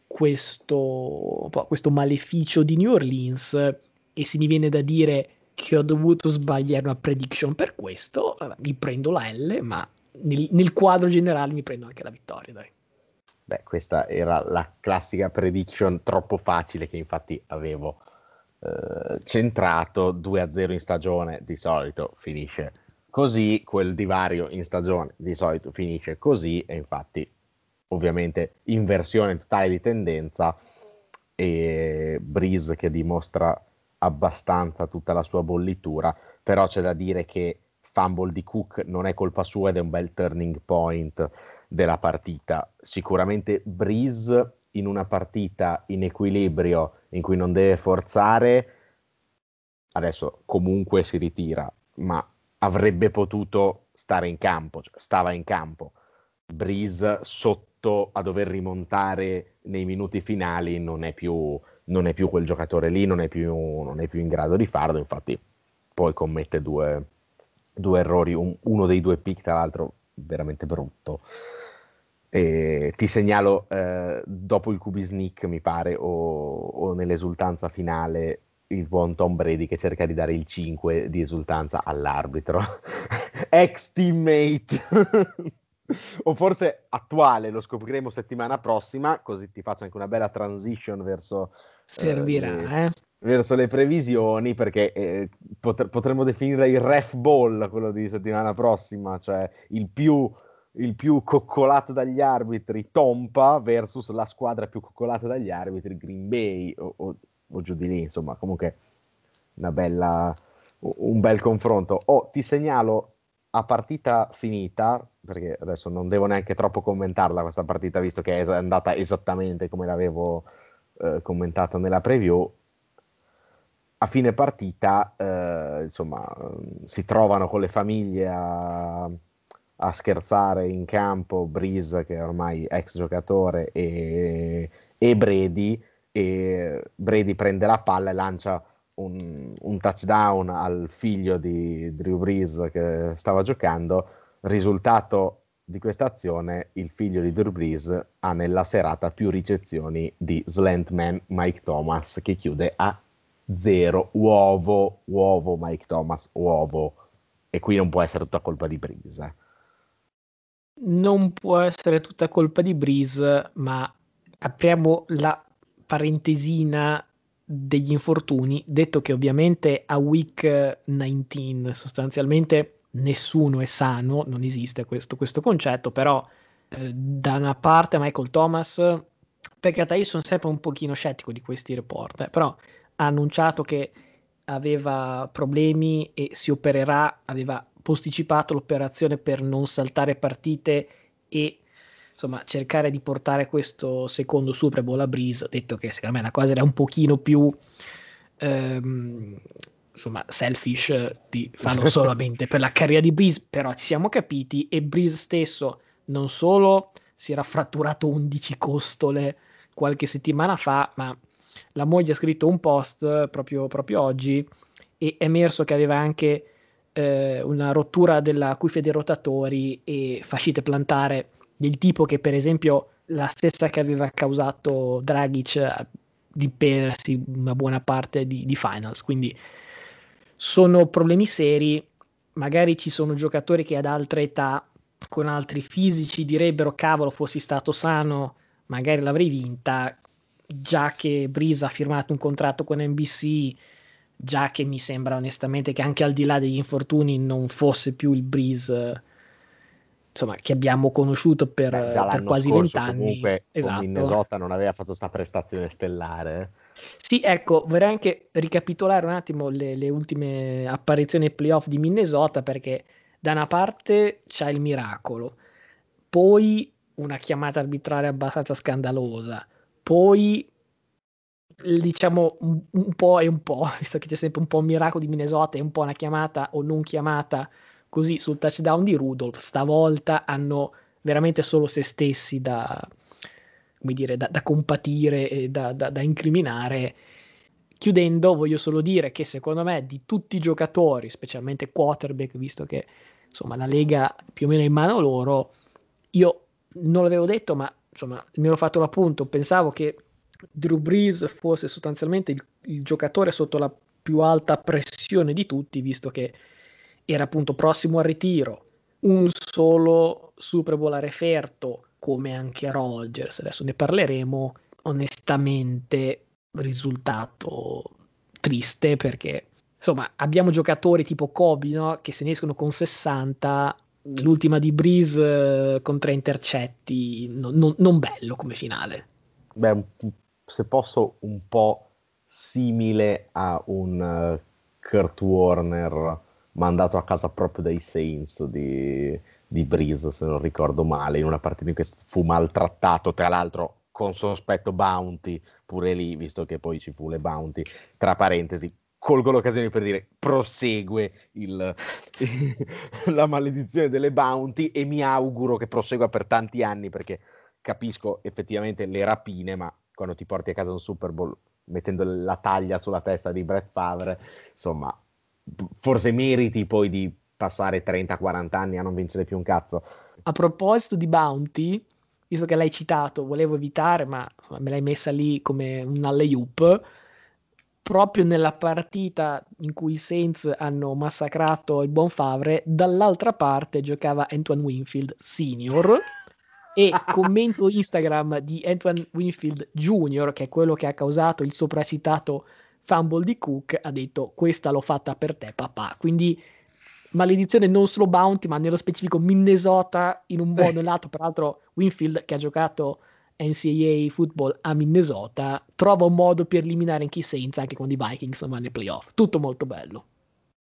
questo, questo maleficio di New Orleans. E se mi viene da dire che ho dovuto sbagliare una prediction per questo, mi prendo la L, ma nel, nel quadro generale mi prendo anche la vittoria, dai. Beh, questa era la classica prediction troppo facile che infatti avevo eh, centrato. Due a zero in stagione di solito finisce così, quel divario in stagione di solito finisce così, e infatti ovviamente inversione totale di tendenza, e Brees che dimostra abbastanza tutta la sua bollitura. Però c'è da dire che fumble di Cook non è colpa sua ed è un bel turning point della partita. Sicuramente Brees in una partita in equilibrio in cui non deve forzare, adesso comunque si ritira, ma avrebbe potuto stare in campo, cioè stava in campo. Brees sotto a dover rimontare nei minuti finali non è più, non è più quel giocatore lì, non è più, non è più in grado di farlo. Infatti poi commette due, due errori, un, uno dei due pick tra l'altro veramente brutto. E ti segnalo eh, dopo il Q B sneak, mi pare, o, o nell'esultanza finale, il buon Tom Brady che cerca di dare il cinque di esultanza all'arbitro ex teammate o forse attuale, lo scopriremo settimana prossima, così ti faccio anche una bella transition verso servirà eh, eh. verso le previsioni, perché eh, pot- potremmo definire il ref ball quello di settimana prossima, cioè il più, il più coccolato dagli arbitri Tampa versus la squadra più coccolata dagli arbitri Green Bay o, o, o giù di lì, insomma comunque una bella, un bel confronto. Oh, ti segnalo a partita finita, perché adesso non devo neanche troppo commentarla questa partita, visto che è andata esattamente come l'avevo eh, commentato nella preview. A fine partita, eh, insomma, si trovano con le famiglie a, a scherzare in campo Brees, che è ormai ex giocatore, e, e Brady, e Brady prende la palla e lancia un, un touchdown al figlio di Drew Brees che stava giocando. Risultato di questa azione: il figlio di Drew Brees ha nella serata più ricezioni di slant man Mike Thomas, che chiude a zero. Uovo, uovo Mike Thomas, uovo. E qui non può essere tutta colpa di Brees. Eh. Non può essere tutta colpa di Brees, ma apriamo la parentesina degli infortuni, detto che ovviamente a week diciannove sostanzialmente nessuno è sano, non esiste questo, questo concetto, però eh, da una parte Michael Thomas, perché io sono sempre un pochino scettico di questi report, eh, però ha annunciato che aveva problemi e si opererà, aveva posticipato l'operazione per non saltare partite e insomma cercare di portare questo secondo Super Bowl a Brees. Ho detto che secondo me la cosa era un pochino più ehm, insomma selfish di farlo solamente per la carriera di Brees, però ci siamo capiti. E Brees stesso non solo si era fratturato undici costole qualche settimana fa, ma la moglie ha scritto un post proprio, proprio oggi, e è emerso che aveva anche eh, una rottura della cuffia dei rotatori e fascite plantare, del tipo che per esempio la stessa che aveva causato Dragic di perdersi una buona parte di, di finals. Quindi sono problemi seri. Magari ci sono giocatori che ad altre età, con altri fisici, direbbero cavolo, fossi stato sano magari l'avrei vinta. Già che Brees ha firmato un contratto con N B C, già che mi sembra onestamente che anche al di là degli infortuni non fosse più il Brees insomma, che abbiamo conosciuto per, Beh, già per quasi vent'anni. Comunque, esatto. Minnesota non aveva fatto sta prestazione stellare. Sì, ecco, vorrei anche ricapitolare un attimo le, le ultime apparizioni playoff di Minnesota, perché da una parte c'è il miracolo, poi una chiamata arbitrale abbastanza scandalosa, poi diciamo un, un po' e un po', visto che c'è sempre un po' un miracolo di Minnesota e un po' una chiamata o non chiamata così sul touchdown di Rudolph. Stavolta hanno veramente solo se stessi da, come dire, da, da compatire e da, da, da incriminare. Chiudendo, voglio solo dire che secondo me di tutti i giocatori, specialmente quarterback, visto che insomma la Lega più o meno è in mano loro, io non l'avevo detto, ma insomma mi ero fatto l'appunto, pensavo che Drew Brees fosse sostanzialmente il, il giocatore sotto la più alta pressione di tutti, visto che era appunto prossimo al ritiro, un solo Super Bowl a referto, come anche Rodgers, adesso ne parleremo. Onestamente risultato triste, perché insomma abbiamo giocatori tipo Kobe, no? Che se ne escono con sessanta, l'ultima di Brees con tre intercetti, non, non, non bello come finale. Beh, se posso, un po' simile a un Kurt Warner mandato a casa proprio dai Saints di, di Brees, se non ricordo male, in una partita in cui fu maltrattato, tra l'altro con sospetto bounty pure lì, visto che poi ci fu le bounty. Tra parentesi, colgo l'occasione per dire, prosegue il, la maledizione delle bounty, e mi auguro che prosegua per tanti anni, perché capisco effettivamente le rapine, ma quando ti porti a casa un Super Bowl mettendo la taglia sulla testa di Brett Favre, insomma, forse meriti poi di passare trenta quaranta anni a non vincere più un cazzo. A proposito di bounty, visto che l'hai citato, volevo evitare, ma insomma, me l'hai messa lì come un alley-oop. Proprio nella partita in cui i Saints hanno massacrato il buon Favre, dall'altra parte giocava Antoine Winfield Senior e commento Instagram di Antoine Winfield Junior, che è quello che ha causato il sopracitato fumble di Cook, ha detto: questa l'ho fatta per te, papà. Quindi maledizione non solo bounty, ma nello specifico Minnesota in un buon lato. Peraltro Winfield, che ha giocato N C A A football a Minnesota, trova un modo per eliminare anche i Saints, anche quando i Vikings vanno nei playoff. Tutto molto bello.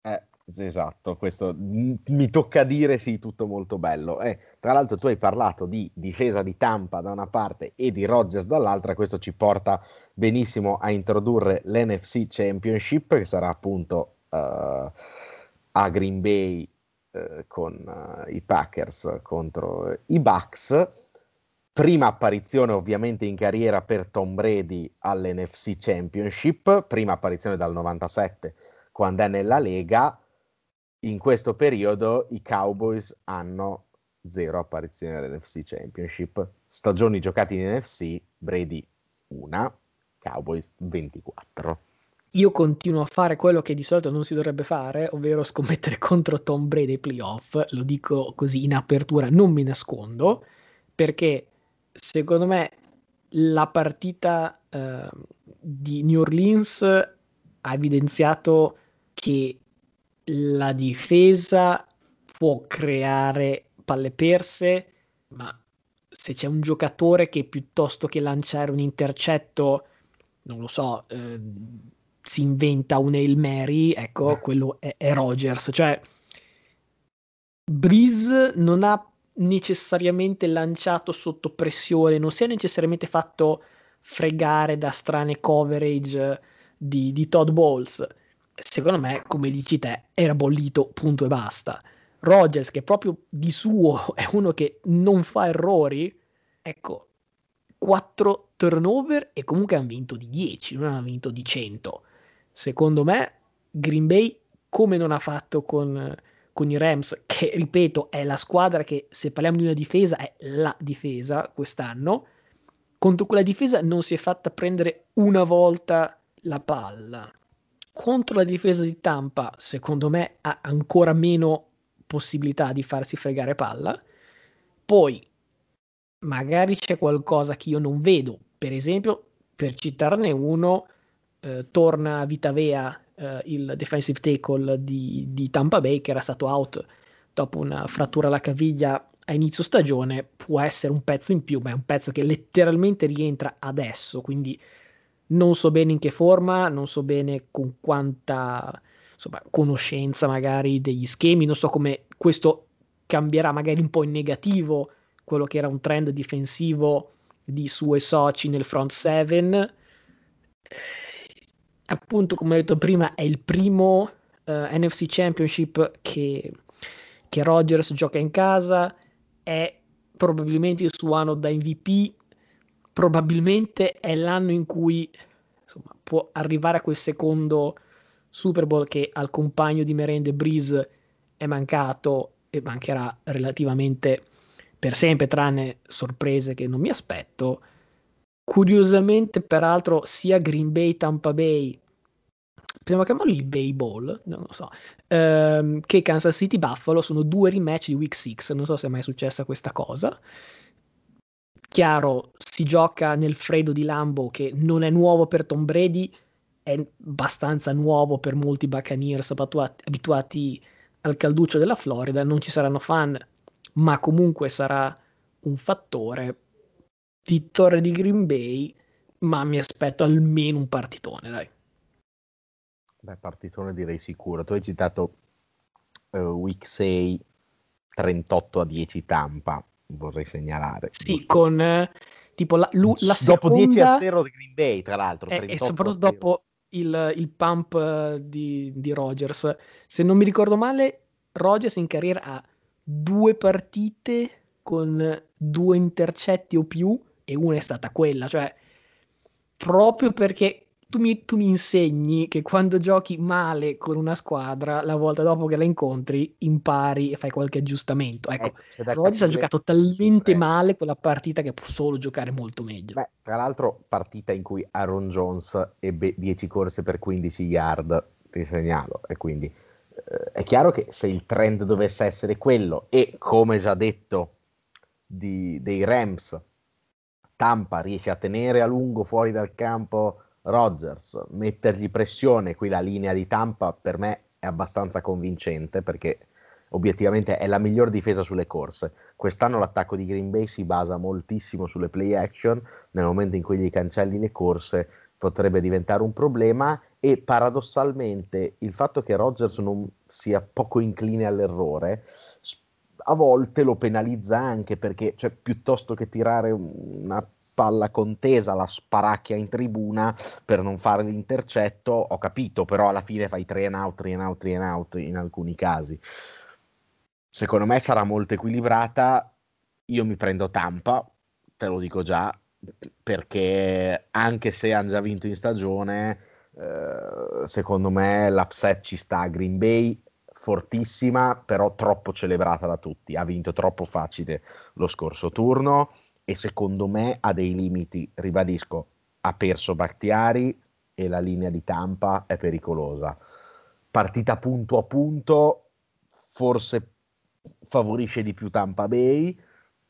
Eh, esatto, questo mi tocca dire, sì, tutto molto bello. Eh, tra l'altro tu hai parlato di difesa di Tampa da una parte e di Rodgers dall'altra, questo ci porta benissimo a introdurre l'N F C Championship, che sarà appunto uh, a Green Bay uh, con uh, i Packers contro uh, i Bucks. Prima apparizione ovviamente in carriera per Tom Brady all'N F C Championship, prima apparizione dal novantasette quando è nella Lega. In questo periodo i Cowboys hanno zero apparizioni all'N F C Championship. Stagioni giocate in N F C, Brady una, Cowboys ventiquattro. Io continuo a fare quello che di solito non si dovrebbe fare, ovvero scommettere contro Tom Brady ai playoff. Lo dico così in apertura, non mi nascondo, perché secondo me la partita eh, di New Orleans ha evidenziato che la difesa può creare palle perse, ma se c'è un giocatore che piuttosto che lanciare un intercetto, non lo so, eh, si inventa un Hail Mary, ecco, quello è, è Rodgers. Cioè Brees non ha necessariamente lanciato sotto pressione, non si è necessariamente fatto fregare da strane coverage di, di Todd Bowles. Secondo me, come dici te, era bollito, punto e basta. Rodgers, che proprio di suo è uno che non fa errori, ecco, quattro turnover e comunque hanno vinto di dieci, non hanno vinto di cento. Secondo me Green Bay, come non ha fatto con con i Rams, che ripeto è la squadra che, se parliamo di una difesa, è la difesa quest'anno, contro quella difesa non si è fatta prendere una volta la palla. Contro la difesa di Tampa, secondo me, ha ancora meno possibilità di farsi fregare palla. Poi magari c'è qualcosa che io non vedo, per esempio, per citarne uno, eh, torna Vitavea, Uh, il defensive tackle di, di Tampa Bay, che era stato out dopo una frattura alla caviglia a inizio stagione può essere un pezzo in più, ma è un pezzo che letteralmente rientra adesso, quindi non so bene in che forma, non so bene con quanta insomma, conoscenza magari degli schemi, non so come questo cambierà magari un po' in negativo quello che era un trend difensivo di suoi soci nel front seven. Appunto, come ho detto prima, è il primo uh, N F C Championship che, che Rodgers gioca in casa, è probabilmente il suo anno da M V P, probabilmente è l'anno in cui insomma, può arrivare a quel secondo Super Bowl che al compagno di merende Brees è mancato e mancherà relativamente per sempre, tranne sorprese che non mi aspetto. Curiosamente, peraltro, sia Green Bay, Tampa Bay, prima chiamiamolo il Bay Bowl, non lo so, ehm, che Kansas City, Buffalo sono due rematch di Week six, non so se è mai successa questa cosa. Chiaro, si gioca nel freddo di Lambeau, che non è nuovo per Tom Brady, è abbastanza nuovo per molti Buccaneers abituati al calduccio della Florida, non ci saranno fan, ma comunque sarà un fattore. Vittoria di Green Bay, ma mi aspetto almeno un partitone, dai. Beh, partitone direi sicuro. Tu hai citato uh, Week six, trentotto a dieci Tampa, vorrei segnalare. Sì, con eh, tipo la, la dopo seconda... dieci a zero di Green Bay, tra l'altro. trentotto e soprattutto dopo il, il pump uh, di, di Rodgers. Se non mi ricordo male, Rodgers in carriera ha due partite con due intercetti o più, e una è stata quella, cioè proprio perché tu mi, tu mi insegni che quando giochi male con una squadra, la volta dopo che la incontri impari e fai qualche aggiustamento. Ecco, eh, oggi si è giocato talmente eh. male quella partita che può solo giocare molto meglio. Beh, tra l'altro partita in cui Aaron Jones ebbe dieci corse per quindici yard, ti segnalo, e quindi eh, è chiaro che se il trend dovesse essere quello, e come già detto Di, dei Rams, Tampa riesce a tenere a lungo fuori dal campo Rodgers, mettergli pressione, qui la linea di Tampa per me è abbastanza convincente perché obiettivamente è la miglior difesa sulle corse. Quest'anno l'attacco di Green Bay si basa moltissimo sulle play action, nel momento in cui gli cancelli le corse potrebbe diventare un problema, e paradossalmente il fatto che Rodgers non sia poco incline all'errore a volte lo penalizza anche, perché cioè, piuttosto che tirare una palla contesa la sparacchia in tribuna per non fare l'intercetto, ho capito, però alla fine fai three and out, three and out, three and out in alcuni casi. Secondo me sarà molto equilibrata, io mi prendo Tampa, te lo dico già, perché anche se hanno già vinto in stagione, eh, secondo me l'upset ci sta a Green Bay, fortissima, però troppo celebrata da tutti, ha vinto troppo facile lo scorso turno e secondo me ha dei limiti, ribadisco, ha perso Bakhtiari e la linea di Tampa è pericolosa. Partita punto a punto forse favorisce di più Tampa Bay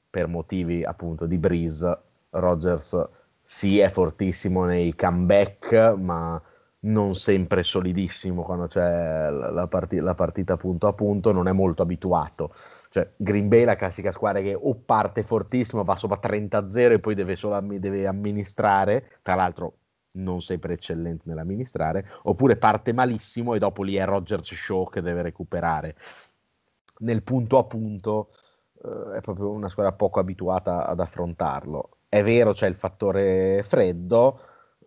per motivi appunto di Breeze. Rodgers sì, è fortissimo nei comeback, ma non sempre solidissimo quando c'è la, part- la partita punto a punto, non è molto abituato. Cioè Green Bay è la classica squadra che o parte fortissimo, va sopra trenta a zero e poi deve solo am- deve amministrare, tra l'altro non sempre eccellente nell'amministrare, oppure parte malissimo e dopo lì è Rodgers Show che deve recuperare. Nel punto a punto eh, è proprio una squadra poco abituata ad affrontarlo. È vero, c'è il fattore freddo,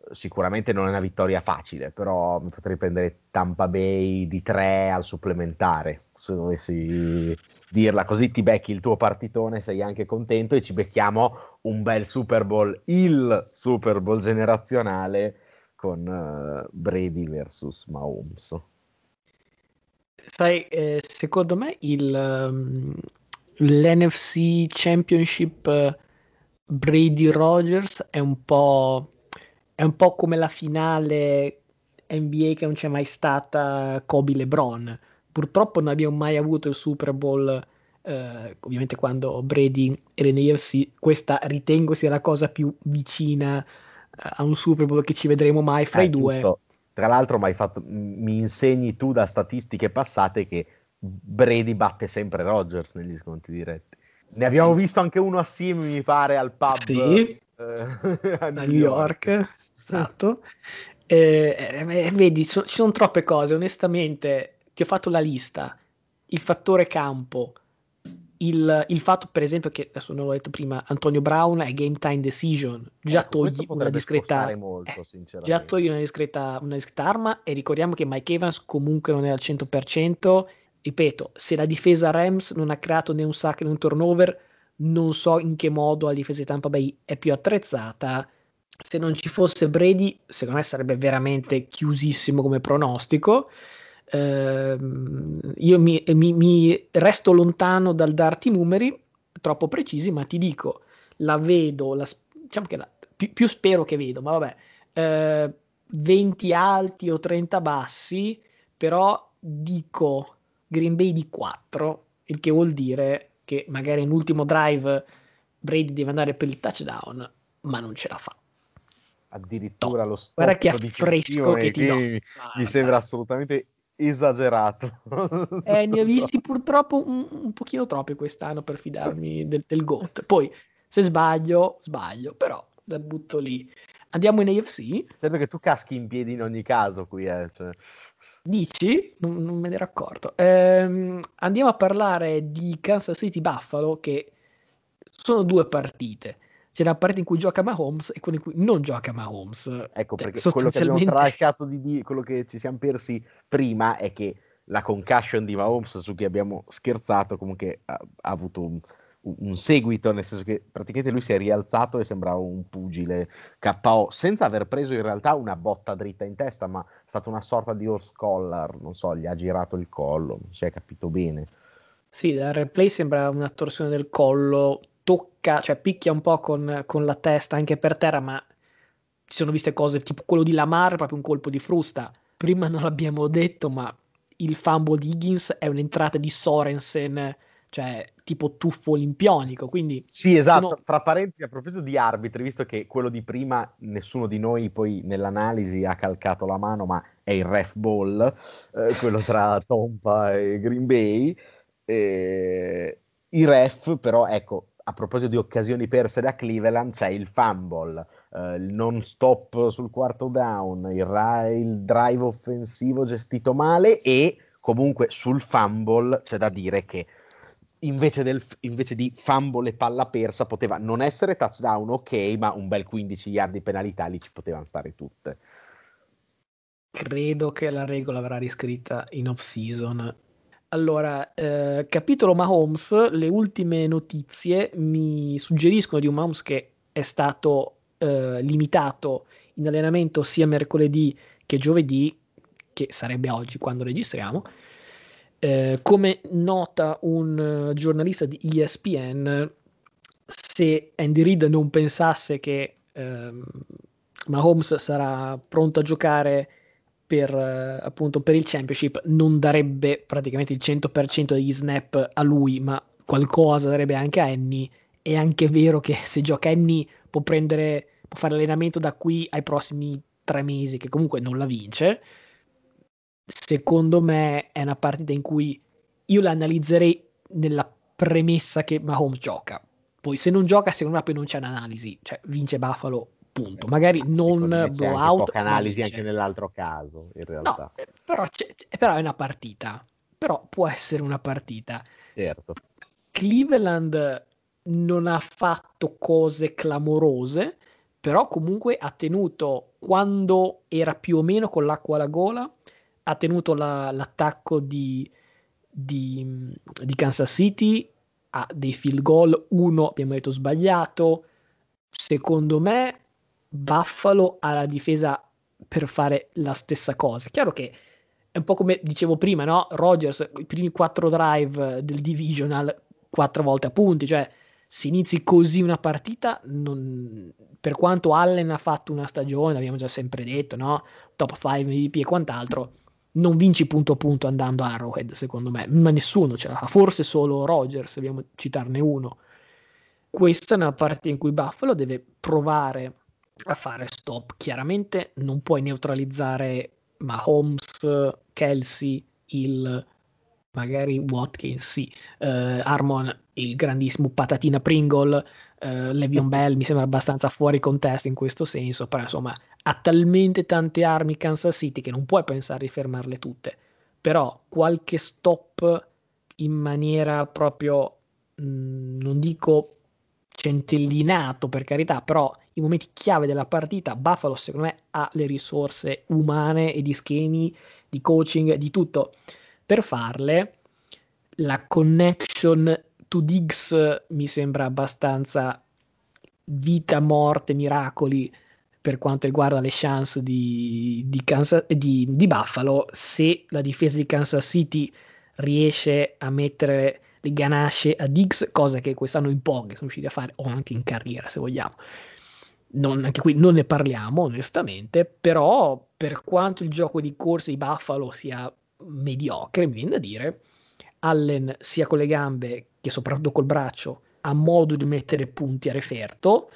sicuramente non è una vittoria facile, però mi potrei prendere Tampa Bay di tre al supplementare, se dovessi dirla così. Ti becchi il tuo partitone, sei anche contento, e ci becchiamo un bel Super Bowl, il Super Bowl generazionale con uh, Brady versus Mahomes. Sai, eh, secondo me il, um, l'N F C Championship uh, Brady Rodgers è un po' È un po' come la finale N B A che non c'è mai stata Kobe LeBron. Purtroppo non abbiamo mai avuto il Super Bowl, eh, ovviamente quando Brady era in A F C. Questa ritengo sia la cosa più vicina a un Super Bowl che ci vedremo mai fra eh, i due. Giusto. Tra l'altro m'hai fatto, mi insegni tu da statistiche passate che Brady batte sempre Rodgers negli scontri diretti. Ne abbiamo visto anche uno assieme, mi pare, al pub, sì, eh, a New, New York. York. Esatto. Eh, eh, vedi, so, ci sono troppe cose, onestamente. Ti ho fatto la lista, il fattore campo, il, il fatto per esempio che, adesso non l'ho detto prima, Antonio Brown è game time decision, già ecco, togli una discreta molto, eh, già togli una discreta, una discreta arma, e ricordiamo che Mike Evans comunque non è al cento per cento, ripeto, se la difesa Rams non ha creato né un sack né un turnover, non so in che modo la difesa di Tampa Bay è più attrezzata. Se non ci fosse Brady, secondo me sarebbe veramente chiusissimo come pronostico. Eh, io mi, mi, mi resto lontano dal darti numeri troppo precisi, ma ti dico, la vedo, la, diciamo che la, più, più spero che vedo, ma vabbè, eh, venti alti o trenta bassi, però dico Green Bay di quattro, il che vuol dire che magari in ultimo drive Brady deve andare per il touchdown, ma non ce la fa. Addirittura no, lo stop di fresco che ti do. Mi, mi sembra assolutamente esagerato. Eh, ne ho visti so. purtroppo un, un pochino troppi quest'anno per fidarmi del, del GOAT. Poi se sbaglio, sbaglio, però la butto lì. Andiamo in A F C. Sembra che tu caschi in piedi in ogni caso qui. Eh, cioè. Dici? Non, non me ne ero accorto. Ehm, andiamo a parlare di Kansas City Buffalo, che sono due partite. C'è la parte in cui gioca Mahomes e quella in cui non gioca Mahomes. Ecco, cioè, perché quello che abbiamo tralasciato di, di quello che ci siamo persi prima è che la concussion di Mahomes, su cui abbiamo scherzato, comunque ha, ha avuto un, un seguito, nel senso che praticamente lui si è rialzato e sembrava un pugile K O, senza aver preso in realtà una botta dritta in testa, ma è stata una sorta di horse collar, non so, gli ha girato il collo, non si è capito bene. Sì, dal replay sembra una torsione del collo, tocca, cioè picchia un po' con, con la testa anche per terra, ma ci sono viste cose tipo quello di Lamar, proprio un colpo di frusta. Prima non l'abbiamo detto, ma il fumble di Higgins è un'entrata di Sorensen, cioè tipo tuffo olimpionico, quindi... Sì, esatto, sono... tra parentesi, a proposito di arbitri, visto che quello di prima nessuno di noi poi nell'analisi ha calcato la mano, ma è il ref ball, eh, quello tra Tampa e Green Bay, eh, i ref però, ecco, a proposito di occasioni perse da Cleveland, c'è il fumble, eh, il non stop sul quarto down, il, ra- il drive offensivo gestito male, e comunque sul fumble c'è da dire che invece, del, invece di fumble e palla persa poteva non essere touchdown, ok, ma un bel quindici yard di penalità lì ci potevano stare tutte. Credo che la regola verrà riscritta in off-season. Allora, eh, capitolo Mahomes, le ultime notizie mi suggeriscono di un Mahomes che è stato eh, limitato in allenamento sia mercoledì che giovedì, che sarebbe oggi quando registriamo. Eh, come nota un giornalista di E S P N, se Andy Reid non pensasse che eh, Mahomes sarà pronto a giocare per appunto per il championship, non darebbe praticamente il cento per cento degli snap a lui, ma qualcosa darebbe anche a Henne. È anche vero che se gioca Henne può prendere, può fare allenamento da qui ai prossimi tre mesi, che comunque non la vince. Secondo me è una partita in cui io la analizzerei nella premessa che Mahomes gioca. Poi se non gioca, secondo me poi non c'è un'analisi, cioè vince Buffalo. Punto. Magari non blowout, poca analisi anche nell'altro caso in realtà, no, però, c'è, però è una partita, però può essere una partita, certo. Cleveland non ha fatto cose clamorose, però comunque ha tenuto, quando era più o meno con l'acqua alla gola, ha tenuto la, l'attacco di, di, di Kansas City a dei field goal, uno abbiamo detto sbagliato. Secondo me Buffalo ha la difesa per fare la stessa cosa. Chiaro che è un po' come dicevo prima, no? Rodgers, i primi quattro drive del divisional, quattro volte a punti, cioè se inizi così una partita, non... per quanto Allen ha fatto una stagione, abbiamo già sempre detto, no? top cinque M V P e quant'altro, non vinci punto a punto andando a Arrowhead, secondo me, ma nessuno ce la fa, forse solo Rodgers, dobbiamo citarne uno. Questa è una partita in cui Buffalo deve provare a fare stop. Chiaramente non puoi neutralizzare Mahomes, Kelsey, il magari Watkins, sì, uh, Harmon, il grandissimo patatina Pringle, uh, Le'Veon Bell mi sembra abbastanza fuori contesto in questo senso, però insomma ha talmente tante armi Kansas City che non puoi pensare di fermarle tutte, però qualche stop in maniera proprio, mh, non dico centellinato per carità, però i momenti chiave della partita Buffalo secondo me ha le risorse umane e di schemi, di coaching, di tutto per farle. La connection to Diggs mi sembra abbastanza vita, morte, miracoli per quanto riguarda le chance di, di, Kansas, di, di Buffalo. Se la difesa di Kansas City riesce a mettere le ganasce a Diggs, cosa che quest'anno in pochi sono riusciti a fare, o anche in carriera se vogliamo, non, anche qui non ne parliamo onestamente, però per quanto il gioco di corsa di Buffalo sia mediocre, mi viene da dire, Allen sia con le gambe che soprattutto col braccio ha modo di mettere punti a referto.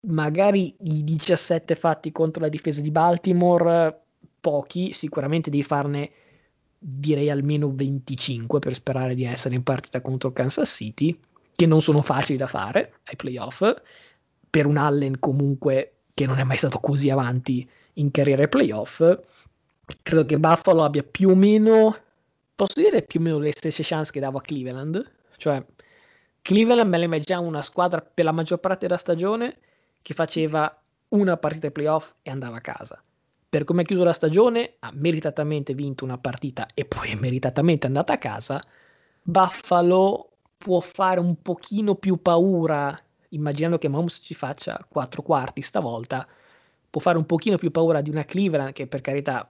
Magari i diciassette fatti contro la difesa di Baltimore pochi, sicuramente devi farne direi almeno venticinque per sperare di essere in partita contro Kansas City, che non sono facili da fare ai playoff, per un Allen comunque che non è mai stato così avanti in carriera ai playoff. Credo che Buffalo abbia più o meno, posso dire più o meno le stesse chance che davo a Cleveland, cioè Cleveland me l'è già una squadra per la maggior parte della stagione che faceva una partita ai playoff e andava a casa. Per come ha chiuso la stagione, ha meritatamente vinto una partita e poi è meritatamente andata a casa. Buffalo può fare un pochino più paura, immaginando che Mahomes ci faccia quattro quarti stavolta, può fare un pochino più paura di una Cleveland che, per carità,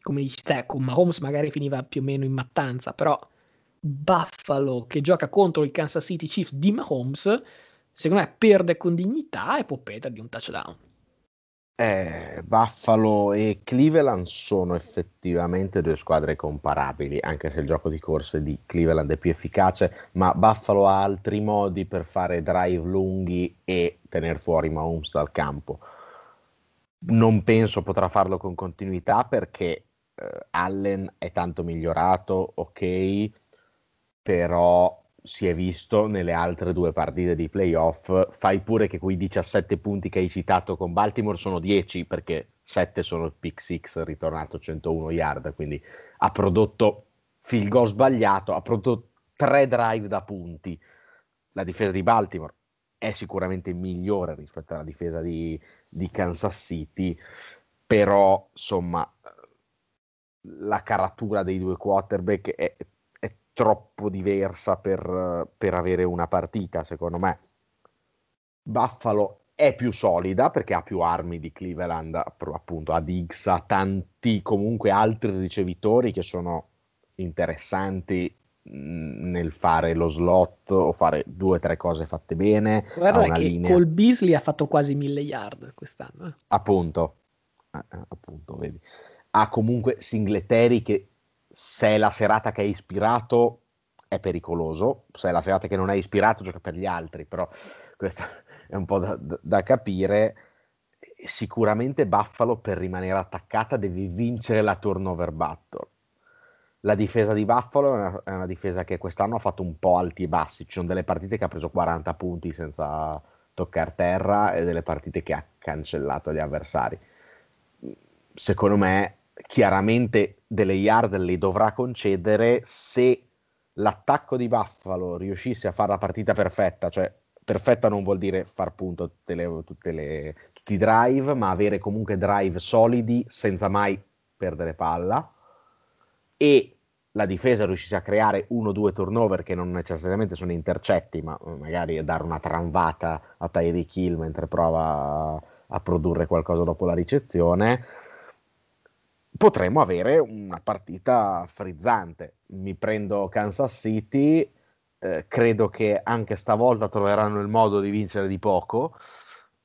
come dici te, con Mahomes magari finiva più o meno in mattanza, però Buffalo che gioca contro il Kansas City Chiefs di Mahomes, secondo me perde con dignità e può perdergli un touchdown. Eh, Buffalo e Cleveland sono effettivamente due squadre comparabili, anche se il gioco di corse di Cleveland è più efficace, ma Buffalo ha altri modi per fare drive lunghi e tenere fuori Mahomes dal campo. Non penso potrà farlo con continuità perché eh, Allen è tanto migliorato, ok, però si è visto nelle altre due partite di playoff, fai pure che quei diciassette punti che hai citato con Baltimore sono dieci, perché sette sono il pick six ritornato centouno yard, quindi ha prodotto field goal sbagliato, ha prodotto tre drive da punti. La difesa di Baltimore è sicuramente migliore rispetto alla difesa di, di Kansas City, però insomma la caratura dei due quarterback è troppo diversa per, per avere una partita, secondo me. Buffalo è più solida perché ha più armi di Cleveland, appunto, ha Diggs, ha tanti comunque altri ricevitori che sono interessanti nel fare lo slot o fare due o tre cose fatte bene. Guarda, ha una che linea. Col Beasley ha fatto quasi mille yard quest'anno. Eh. Appunto, appunto, vedi. Ha comunque Singletary che, se è la serata che è ispirato, è pericoloso, se è la serata che non è ispirato gioca per gli altri, però questo è un po' da, da capire. Sicuramente Buffalo per rimanere attaccata deve vincere la turnover battle. La difesa di Buffalo è una, è una difesa che quest'anno ha fatto un po' alti e bassi, ci sono delle partite che ha preso quaranta punti senza toccare terra e delle partite che ha cancellato gli avversari. Secondo me chiaramente delle yard le dovrà concedere. Se l'attacco di Buffalo riuscisse a fare la partita perfetta, cioè perfetta non vuol dire far punto tutte le, tutte le, tutti i drive, ma avere comunque drive solidi senza mai perdere palla, e la difesa riuscisse a creare uno o due turnover che non necessariamente sono intercetti, ma magari dare una tramvata a Tyreek Hill mentre prova a produrre qualcosa dopo la ricezione, potremmo avere una partita frizzante. Mi prendo Kansas City, eh, credo che anche stavolta troveranno il modo di vincere di poco,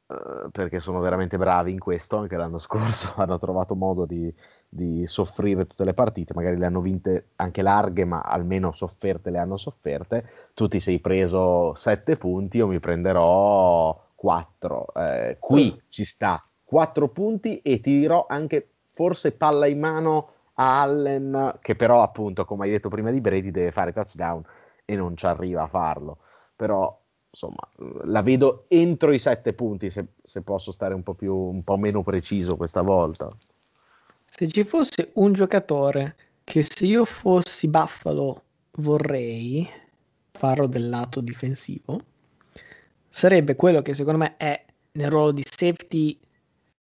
eh, perché sono veramente bravi in questo, anche l'anno scorso hanno trovato modo di, di soffrire tutte le partite, magari le hanno vinte anche larghe, ma almeno sofferte le hanno sofferte. Tu ti sei preso sette punti, io mi prenderò quattro, eh, qui ci sta quattro punti e ti dirò anche forse palla in mano Allen, che però appunto, come hai detto prima di Brady, deve fare touchdown e non ci arriva a farlo, però insomma la vedo entro i sette punti, se, se posso stare un po' più un po' meno preciso questa volta. Se ci fosse un giocatore che, se io fossi Buffalo, vorrei, parlo del lato difensivo, sarebbe quello che secondo me è nel ruolo di safety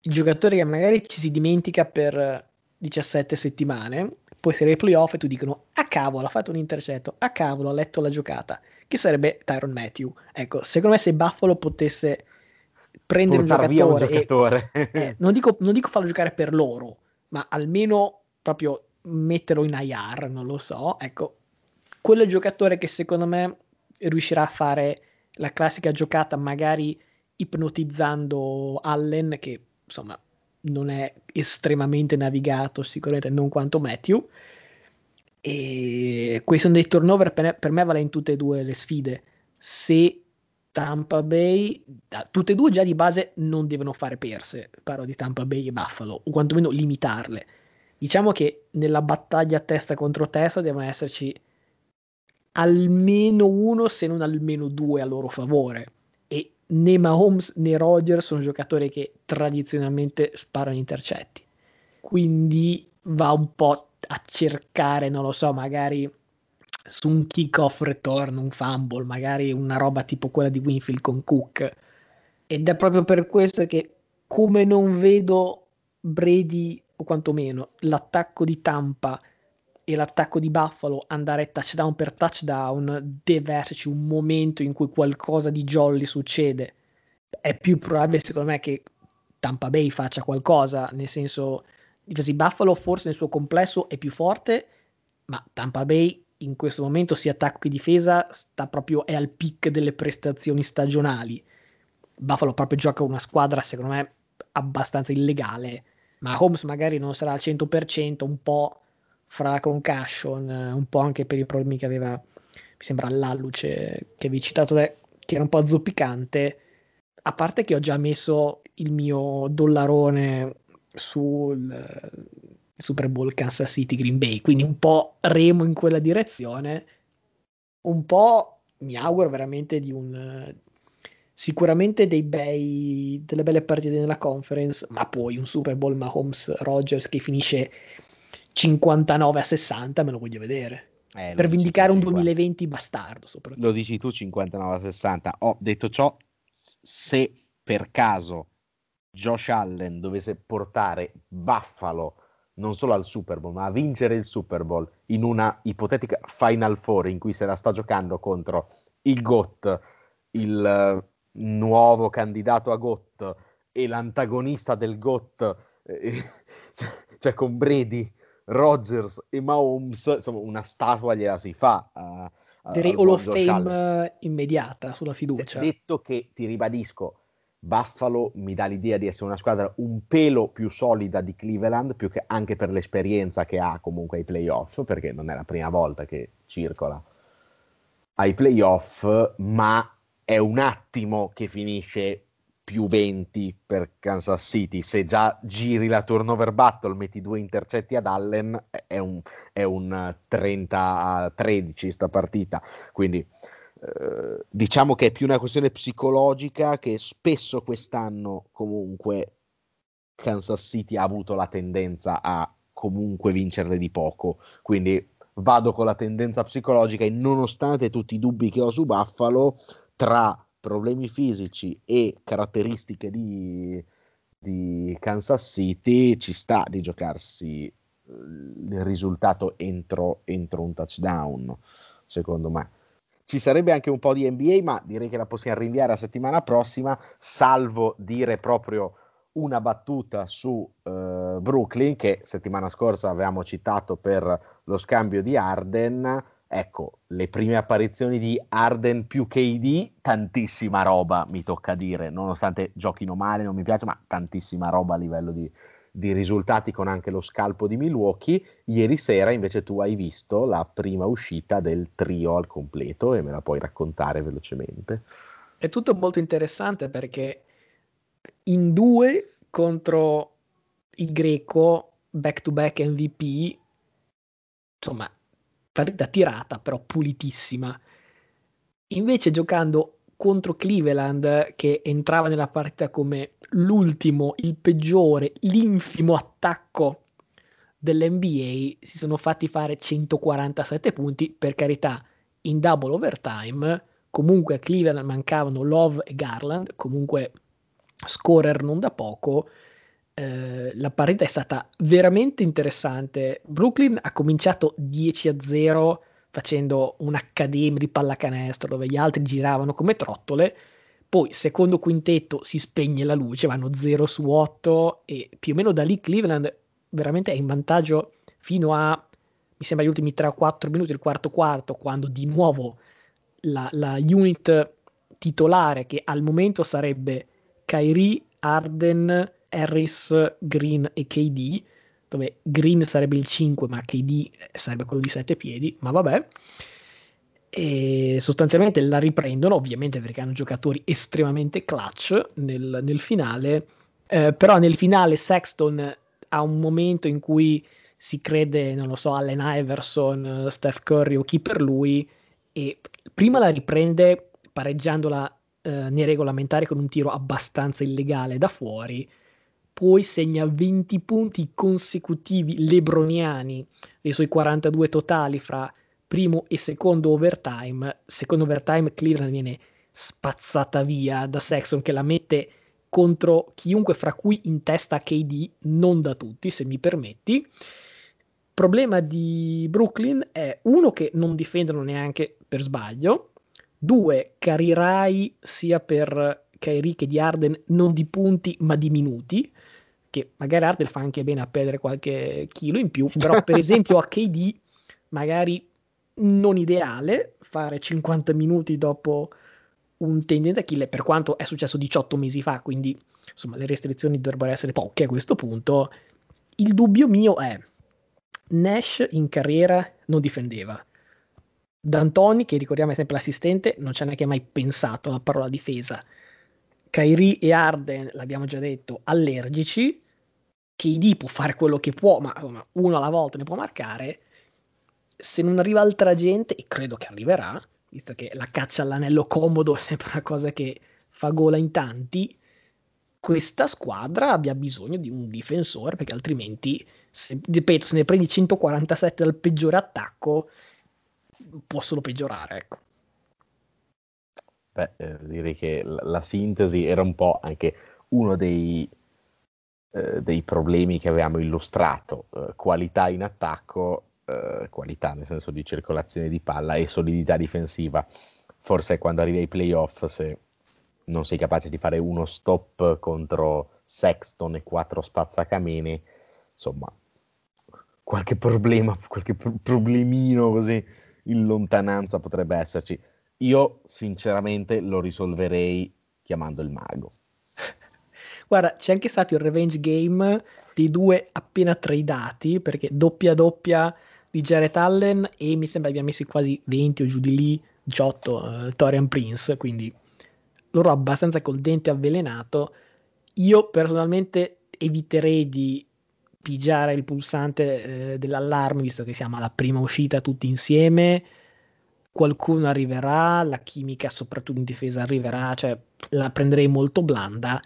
il giocatore che magari ci si dimentica per diciassette settimane, poi se i playoff e tu dicono a cavolo ha fatto un intercetto, a cavolo ha letto la giocata, che sarebbe Tyrann Mathieu. Ecco, secondo me se Buffalo potesse prendere un giocatore, via un giocatore. E, eh, non, dico, non dico farlo giocare per loro, ma almeno proprio metterlo in I R, non lo so, ecco, quello è il giocatore che secondo me riuscirà a fare la classica giocata, magari ipnotizzando Allen, che insomma non è estremamente navigato, sicuramente non quanto Mathieu, e questi sono dei turnover, per me vale in tutte e due le sfide. Se Tampa Bay, tutte e due già di base non devono fare perse, parlo di Tampa Bay e Buffalo, o quantomeno limitarle, diciamo che nella battaglia testa contro testa devono esserci almeno uno, se non almeno due a loro favore, e né Mahomes né Rodgers sono giocatori che tradizionalmente sparano intercetti, quindi va un po' a cercare, non lo so, magari su un kick-off return, un fumble, magari una roba tipo quella di Winfield con Cook, ed è proprio per questo che, come non vedo Brady, o quantomeno l'attacco di Tampa e l'attacco di Buffalo andare touchdown per touchdown, deve esserci un momento in cui qualcosa di jolly succede. È più probabile secondo me che Tampa Bay faccia qualcosa, nel senso, Buffalo forse nel suo complesso è più forte, ma Tampa Bay in questo momento sia attacco che difesa sta proprio, è al peak delle prestazioni stagionali. Buffalo proprio gioca una squadra secondo me abbastanza illegale, ma Holmes magari non sarà al cento per cento, un po' fra la concussion, un po' anche per i problemi che aveva, mi sembra, l'alluce che avevi citato te, che era un po' azzoppicante. A parte che ho già messo il mio dollarone sul Super Bowl Kansas City Green Bay, quindi un po' remo in quella direzione, un po' mi auguro veramente di un sicuramente dei bei delle belle partite nella conference, ma poi un Super Bowl Mahomes Rodgers che finisce cinquantanove a sessanta me lo voglio vedere, eh, lo per vindicare un duemilaventi bastardo soprattutto. Lo dici tu, cinquantanove a sessanta. Ho detto ciò, se per caso Josh Allen dovesse portare Buffalo non solo al Super Bowl ma a vincere il Super Bowl in una ipotetica Final Four in cui se la sta giocando contro il GOAT, il nuovo candidato a GOAT e l'antagonista del GOAT, eh, cioè con Brady, Rodgers e Mahomes, insomma una statua gliela si fa. Uh, Direi Hall of Fame immediata sulla fiducia. Detto che, ti ribadisco, Buffalo mi dà l'idea di essere una squadra un pelo più solida di Cleveland, più che anche per l'esperienza che ha comunque ai playoff, perché non è la prima volta che circola ai playoff, ma è un attimo che finisce più venti per Kansas City. Se già giri la turnover battle, metti due intercetti ad Allen, è un, è un trenta a tredici sta partita, quindi eh, diciamo che è più una questione psicologica, che spesso quest'anno comunque Kansas City ha avuto la tendenza a comunque vincerle di poco, quindi vado con la tendenza psicologica, e nonostante tutti i dubbi che ho su Buffalo, tra problemi fisici e caratteristiche di, di Kansas City, ci sta di giocarsi il risultato entro, entro un touchdown, secondo me. Ci sarebbe anche un po' di N B A, ma direi che la possiamo rinviare a settimana prossima, salvo dire proprio una battuta su uh, Brooklyn, che settimana scorsa avevamo citato per lo scambio di Harden. Ecco, le prime apparizioni di Harden più K D, tantissima roba, mi tocca dire, nonostante giochino male, non mi piace, ma tantissima roba a livello di, di risultati, con anche lo scalpo di Milwaukee. Ieri sera invece tu hai visto la prima uscita del trio al completo, e me la puoi raccontare velocemente. È tutto molto interessante, perché in due contro il greco, back to back M V P, insomma, partita tirata, però pulitissima. Invece giocando contro Cleveland, che entrava nella partita come l'ultimo, il peggiore, l'infimo attacco dell'N B A, si sono fatti fare centoquarantasette punti, per carità, in double overtime. Comunque a Cleveland mancavano Love e Garland, comunque scorer non da poco. Eh, la partita è stata veramente interessante. Brooklyn ha cominciato dieci a zero facendo un'accademia di pallacanestro dove gli altri giravano come trottole, poi secondo quintetto si spegne la luce, vanno zero su otto e più o meno da lì Cleveland veramente è in vantaggio fino a, mi sembra, gli ultimi tre o quattro minuti del quarto quarto, quando di nuovo la, la unit titolare, che al momento sarebbe Kyrie, Harden, Harris, Green e K D, dove Green sarebbe il cinque ma K D sarebbe quello di sette piedi, ma vabbè, e sostanzialmente la riprendono, ovviamente, perché hanno giocatori estremamente clutch nel, nel finale. Eh, però nel finale Sexton ha un momento in cui si crede, non lo so, Allen Iverson, Steph Curry o chi per lui, e prima la riprende pareggiandola eh, nei regolamentari con un tiro abbastanza illegale da fuori, poi segna venti punti consecutivi lebroniani dei suoi quarantadue totali fra primo e secondo overtime. Secondo overtime Cleveland viene spazzata via da Sexton, che la mette contro chiunque, fra cui in testa K D, non da tutti, se mi permetti. Il problema di Brooklyn è, uno, che non difendono neanche per sbaglio, due, Carirai sia per Kyrie che di Harden non di punti ma di minuti, che magari Harden fa anche bene a perdere qualche chilo in più, però per esempio a K D magari non ideale fare cinquanta minuti dopo un tendine d'Achille, per quanto è successo diciotto mesi fa, quindi insomma le restrizioni dovrebbero essere poche a questo punto. Il dubbio mio è: Nash in carriera non difendeva, D'Antoni, che ricordiamo è sempre l'assistente, non ci ha neanche mai pensato la parola difesa, Kyrie e Harden, l'abbiamo già detto, allergici, K D può fare quello che può, ma uno alla volta ne può marcare. Se non arriva altra gente, e credo che arriverà, visto che la caccia all'anello comodo è sempre una cosa che fa gola in tanti, questa squadra abbia bisogno di un difensore, perché altrimenti, se, ripeto, se ne prendi centoquarantasette dal peggiore attacco, può solo peggiorare, ecco. Beh, eh, direi che la, la sintesi era un po' anche uno dei, eh, dei problemi che avevamo illustrato, eh, qualità in attacco, eh, qualità nel senso di circolazione di palla e solidità difensiva. Forse quando arrivi ai playoff, se non sei capace di fare uno stop contro Sexton e quattro spazzacamene, insomma, qualche problema, qualche pro- problemino così in lontananza potrebbe esserci. Io sinceramente lo risolverei chiamando il mago. Guarda, c'è anche stato il revenge game dei due appena tradati, perché doppia doppia di Jared Allen e mi sembra abbiamo messo quasi venti o giù di lì, diciotto, uh, Torian Prince, quindi loro abbastanza col dente avvelenato. Io personalmente eviterei di pigiare il pulsante eh, dell'allarme, visto che siamo alla prima uscita tutti insieme. Qualcuno arriverà, la chimica soprattutto in difesa arriverà, cioè la prenderei molto blanda.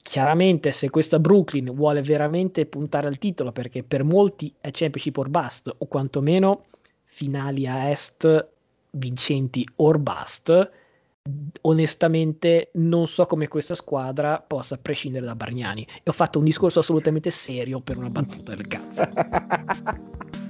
Chiaramente, se questa Brooklyn vuole veramente puntare al titolo, perché per molti è championship or bust, o quantomeno finali a est vincenti or bust, onestamente non so come questa squadra possa prescindere da Bargnani. E ho fatto un discorso assolutamente serio per una battuta del cazzo.